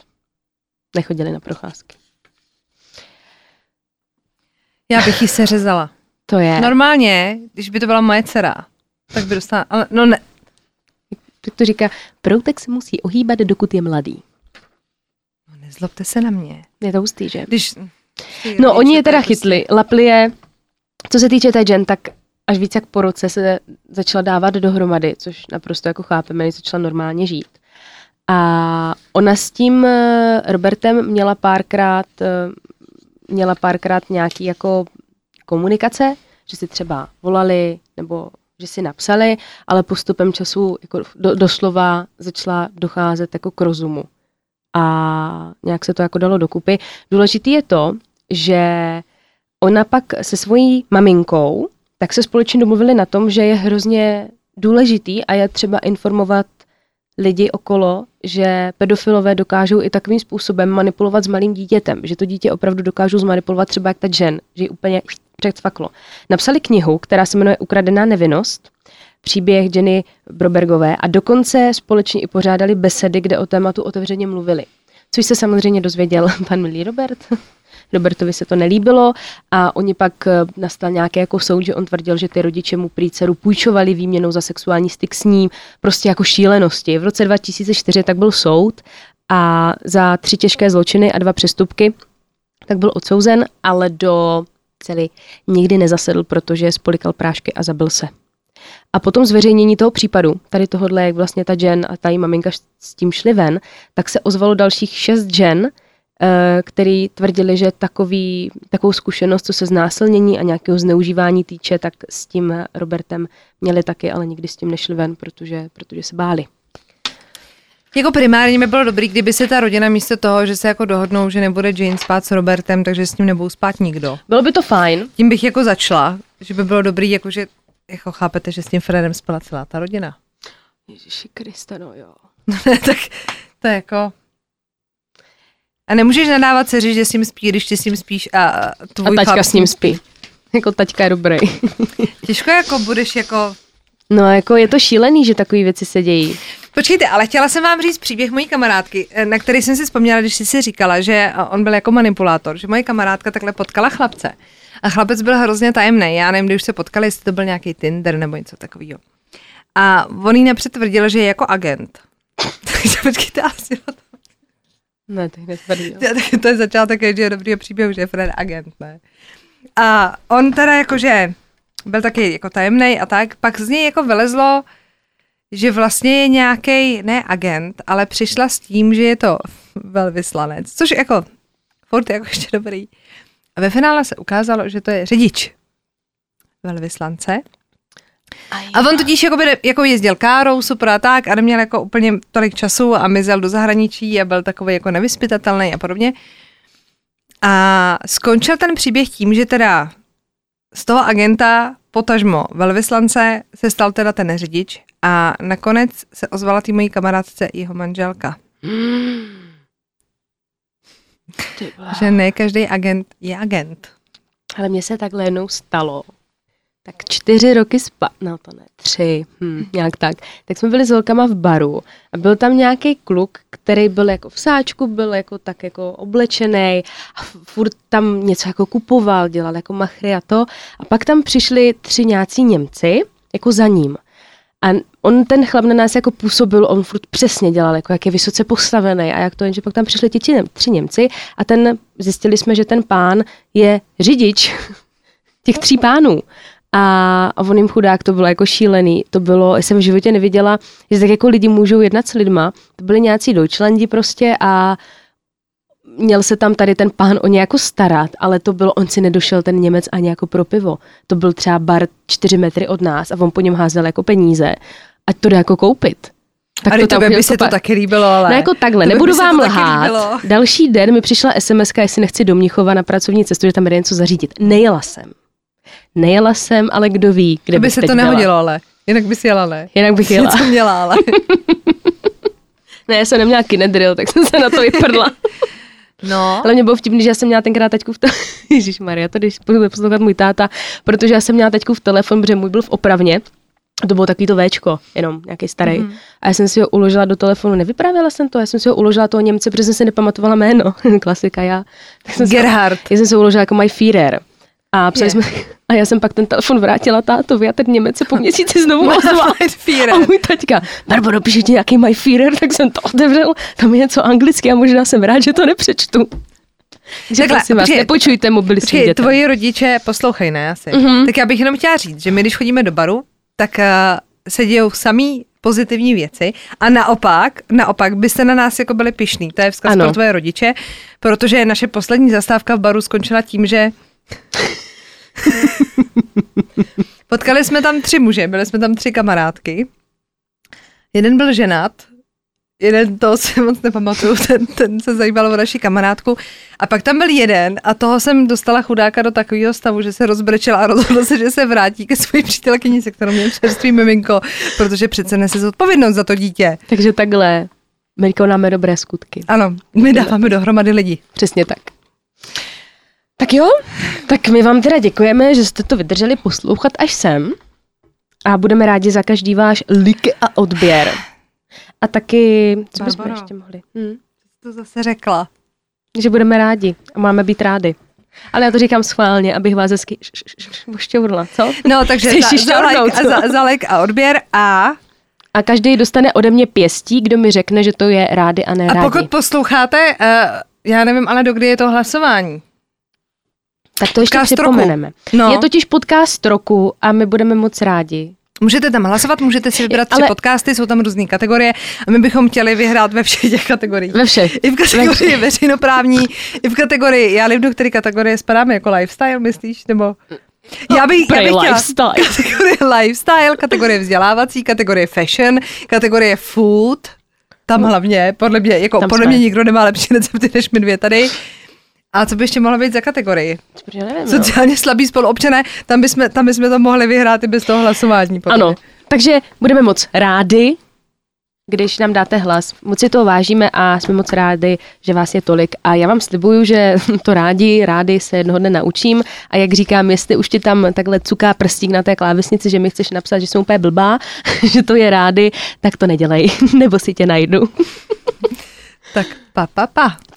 Nechodili na procházky. Já bych jí seřezala. To je. Normálně, když by to byla moje dcera, tak by dostala, ale no ne. Tak to říká, proutek se musí ohýbat, dokud je mladý. No nezlobte se na mě. Je to hustý, že? No oni je teda chytli, lapli je. Co se týče té Jen, tak až víc jak po roce se začala dávat dohromady, což naprosto jako chápeme, než začala normálně žít. A ona s tím Robertem měla párkrát nějaký jako komunikace, že si třeba volali nebo že si napsali, ale postupem času jako doslova začala docházet jako k rozumu. A nějak se to jako dalo dokupy. Důležitý je to, že ona pak se svojí maminkou tak se společně domluvili na tom, že je hrozně důležitý a je třeba informovat lidi okolo, že pedofilové dokážou i takovým způsobem manipulovat s malým dítětem, že to dítě opravdu dokážou zmanipulovat třeba jak ta Jen, že ji úplně přecvaklo. Napsali knihu, která se jmenuje Ukradená nevinnost, příběh Jenny Brobergové a dokonce společně i pořádali besedy, kde o tématu otevřeně mluvili. Což se samozřejmě dozvěděl pan milý Robert. Robertovi se to nelíbilo a oni pak nastal nějaký jako soud, že on tvrdil, že ty rodiče mu prý dceru půjčovali výměnou za sexuální styk s ním, prostě jako šílenosti. V roce 2004 tak byl soud a za 3 těžké zločiny a 2 přestupky tak byl odsouzen, ale do cely nikdy nezasedl, protože spolikal prášky a zabil se. A potom zveřejnění toho případu, tady tohodle, jak vlastně ta Jen a ta jí maminka s tím šli ven, tak se ozvalo dalších 6 Jen, který tvrdili, že takovou zkušenost, co se znásilnění a nějakého zneužívání týče, tak s tím Robertem měli taky, ale nikdy s tím nešli ven, protože se báli. Jako primárně by bylo dobrý, kdyby se ta rodina místo toho, že se jako dohodnou, že nebude Jane spát s Robertem, takže s ním nebudou spát nikdo. Bylo by to fajn. Tím bych jako začala, že by bylo dobrý, jakože jako chápete, že s tím Fredem spala celá ta rodina. Ježiši Krista, no jo. Tak to je jako... A nemůžeš nadávat se říct, že s ním spí, když ty s ním spíš a tvůj a taťka s ním spí. Jako taťka je dobrý. Těžko jako budeš jako... No jako je to šílený, že takové věci se dějí. Počkejte, ale chtěla jsem vám říct příběh mojí kamarádky, na který jsem si vzpomněla, když jsi si říkala, že on byl jako manipulátor, že moje kamarádka takhle potkala chlapce. A chlapec byl hrozně tajemný. Já nevím, když se potkali, jestli to byl nějaký Tinder nebo něco takového. A on jí napřed tvrdil, že je jako agent. Takže počkejte, asi ne, tak nestvrdil. To je začátek každého dobrýho příběhu, že je Fred agent, ne? A on teda jakože byl taky jako tajemnej a tak, pak z něj jako vylezlo, že vlastně je nějaký ne agent, ale přišla s tím, že je to velvyslanec, což jako furt jako ještě dobrý. A ve finále se ukázalo, že to je řidič velvyslance. A on totiž jako jezdil károu, super a tak, a neměl jako úplně tolik času a mizel do zahraničí a byl takový jako nevyspytatelný a podobně. A skončil ten příběh tím, že teda z toho agenta potažmo velvyslance se stal teda ten řidič a nakonec se ozvala tý mojí kamarádce jeho manželka. Že ne každý agent je agent. Ale mně se takhle jednou stalo. Tak 4 roky zpátky, no to ne, 3, nějak tak. Tak jsme byli s holkama v baru a byl tam nějaký kluk, který byl jako v sáčku, byl jako tak jako oblečený a furt tam něco jako kupoval, dělal jako machry a to. A pak tam přišli 3 nějací Němci jako za ním. A on ten chlap na nás jako působil, on furt přesně dělal, jako jak je vysoce postavený a jak to, jenže pak tam přišli 3 Němci a ten, zjistili jsme, že ten pán je řidič těch 3 pánů. A on jim chudák, to bylo jako šílený, to bylo, jsem v životě neviděla, že tak jako lidi můžou jednat s lidma, to byli nějací Deutschlandi prostě a měl se tam tady ten pán o ně jako starat, ale to bylo, on si nedošel ten Němec ani jako pro pivo, to byl třeba bar 4 metry od nás a on po něm házel jako peníze, ať to jde jako koupit. Tak a tebe by se to taky líbilo, ale... No jako takhle, nebudu vám lhát. Další den mi přišla SMS-ka, jestli nechci do Mnichova na pracovní cestu, že tam jde něco zařídit. Nejela jsem, ale kdo ví, kde bych teď měla. To by se to nehodilo, ale. Jinak bys jela, ne? Jinak bych jela. Něco měla, ale. Ne, já jsem neměla kinedril, tak jsem se na to vyprdla. No. Ale mě bylo vtipný, že já jsem měla tenkrát taťku v telefonu. Ježišmarja, to když bude poslouchat můj táta, protože já jsem měla taťku v telefonu, protože můj byl v opravně. To bylo takový to Včko, jenom nějaký starý. Mm. A já jsem si ho uložila do telefonu, nevyprávěla jsem to, já jsem si ho uložila toho Němce, protože jsem si nepamatovala jméno. Klasika já. Gerhard. Já jsem si ho uložila jako my Führer. A já jsem pak ten telefon vrátila tátovi a ten Němec se po měsíci znovu ozval. A můj taťka, Barbaro, píše ti nějaký my Führer, tak jsem to otevřel, tam je něco anglicky a možná jsem rád, že to nepřečtu. Takže prosím vás, nepočujte mobily svým dětem. Tvoji rodiče poslouchej, ne asi. Mm-hmm. Tak já bych jenom chtěla říct, že my když chodíme do baru, tak se dějou samý pozitivní věci a naopak byste na nás jako byli pyšný. To je vzkaz pro tvoje rodiče, protože naše poslední zastávka v baru skončila tím, že potkali jsme tam 3 muže, byli jsme tam 3 kamarádky. Jeden byl ženat, jeden toho si moc nepamatuju, ten se zajímal o naši kamarádku. A pak tam byl jeden a toho jsem dostala chudáka do takového stavu, že se rozbrečela a rozhodla se, že se vrátí ke své přítelkyni, se kterou měl čerstvý miminko, protože přece nese zodpovědnost za to dítě. Takže takhle, my konáme dobré skutky. Ano, my dáváme dohromady lidi. Přesně tak. Tak jo, tak my vám teda děkujeme, že jste to vydrželi poslouchat až sem a budeme rádi za každý váš like a odběr. A taky, co bychom ještě mohli? To zase řekla. Že budeme rádi a máme být rádi. Ale já to říkám schválně, abych vás hezky ošťourla, co? No, takže za like a odběr a... A každý dostane ode mě pěstí, kdo mi řekne, že to je rádi a ne rádi. A pokud posloucháte, já nevím, ale dokdy je to hlasování? Tak to ještě připomeneme. No. Je totiž podcast roku a my budeme moc rádi. Můžete tam hlasovat, můžete si vybrat 3 podcasty, jsou tam různé kategorie a my bychom chtěli vyhrát ve všech těch kategoriích. Ve všech. I v kategorii veřejnoprávní, i v kategorii, já nevím, do které kategorie spadáme, jako lifestyle, myslíš, nebo... Já bych chtěla lifestyle. Kategorie lifestyle, kategorie vzdělávací, kategorie fashion, kategorie food, tam hlavně, podle mě nikdo nemá lepší recepty než my 2 tady. A co by ještě mohlo být za kategorii? Nevím, sociálně slabí spoluobčané, tam bychom to mohli vyhrát i bez toho hlasování. Podle. Ano, takže budeme moc rádi, když nám dáte hlas. Moc si toho vážíme a jsme moc rádi, že vás je tolik. A já vám slibuju, že to rádi se jednoho dne naučím. A jak říkám, jestli už ti tam takhle cuká prstík na té klávesnici, že mi chceš napsat, že jsem úplně blbá, že to je rádi, tak to nedělej, nebo si tě najdu. Tak pa.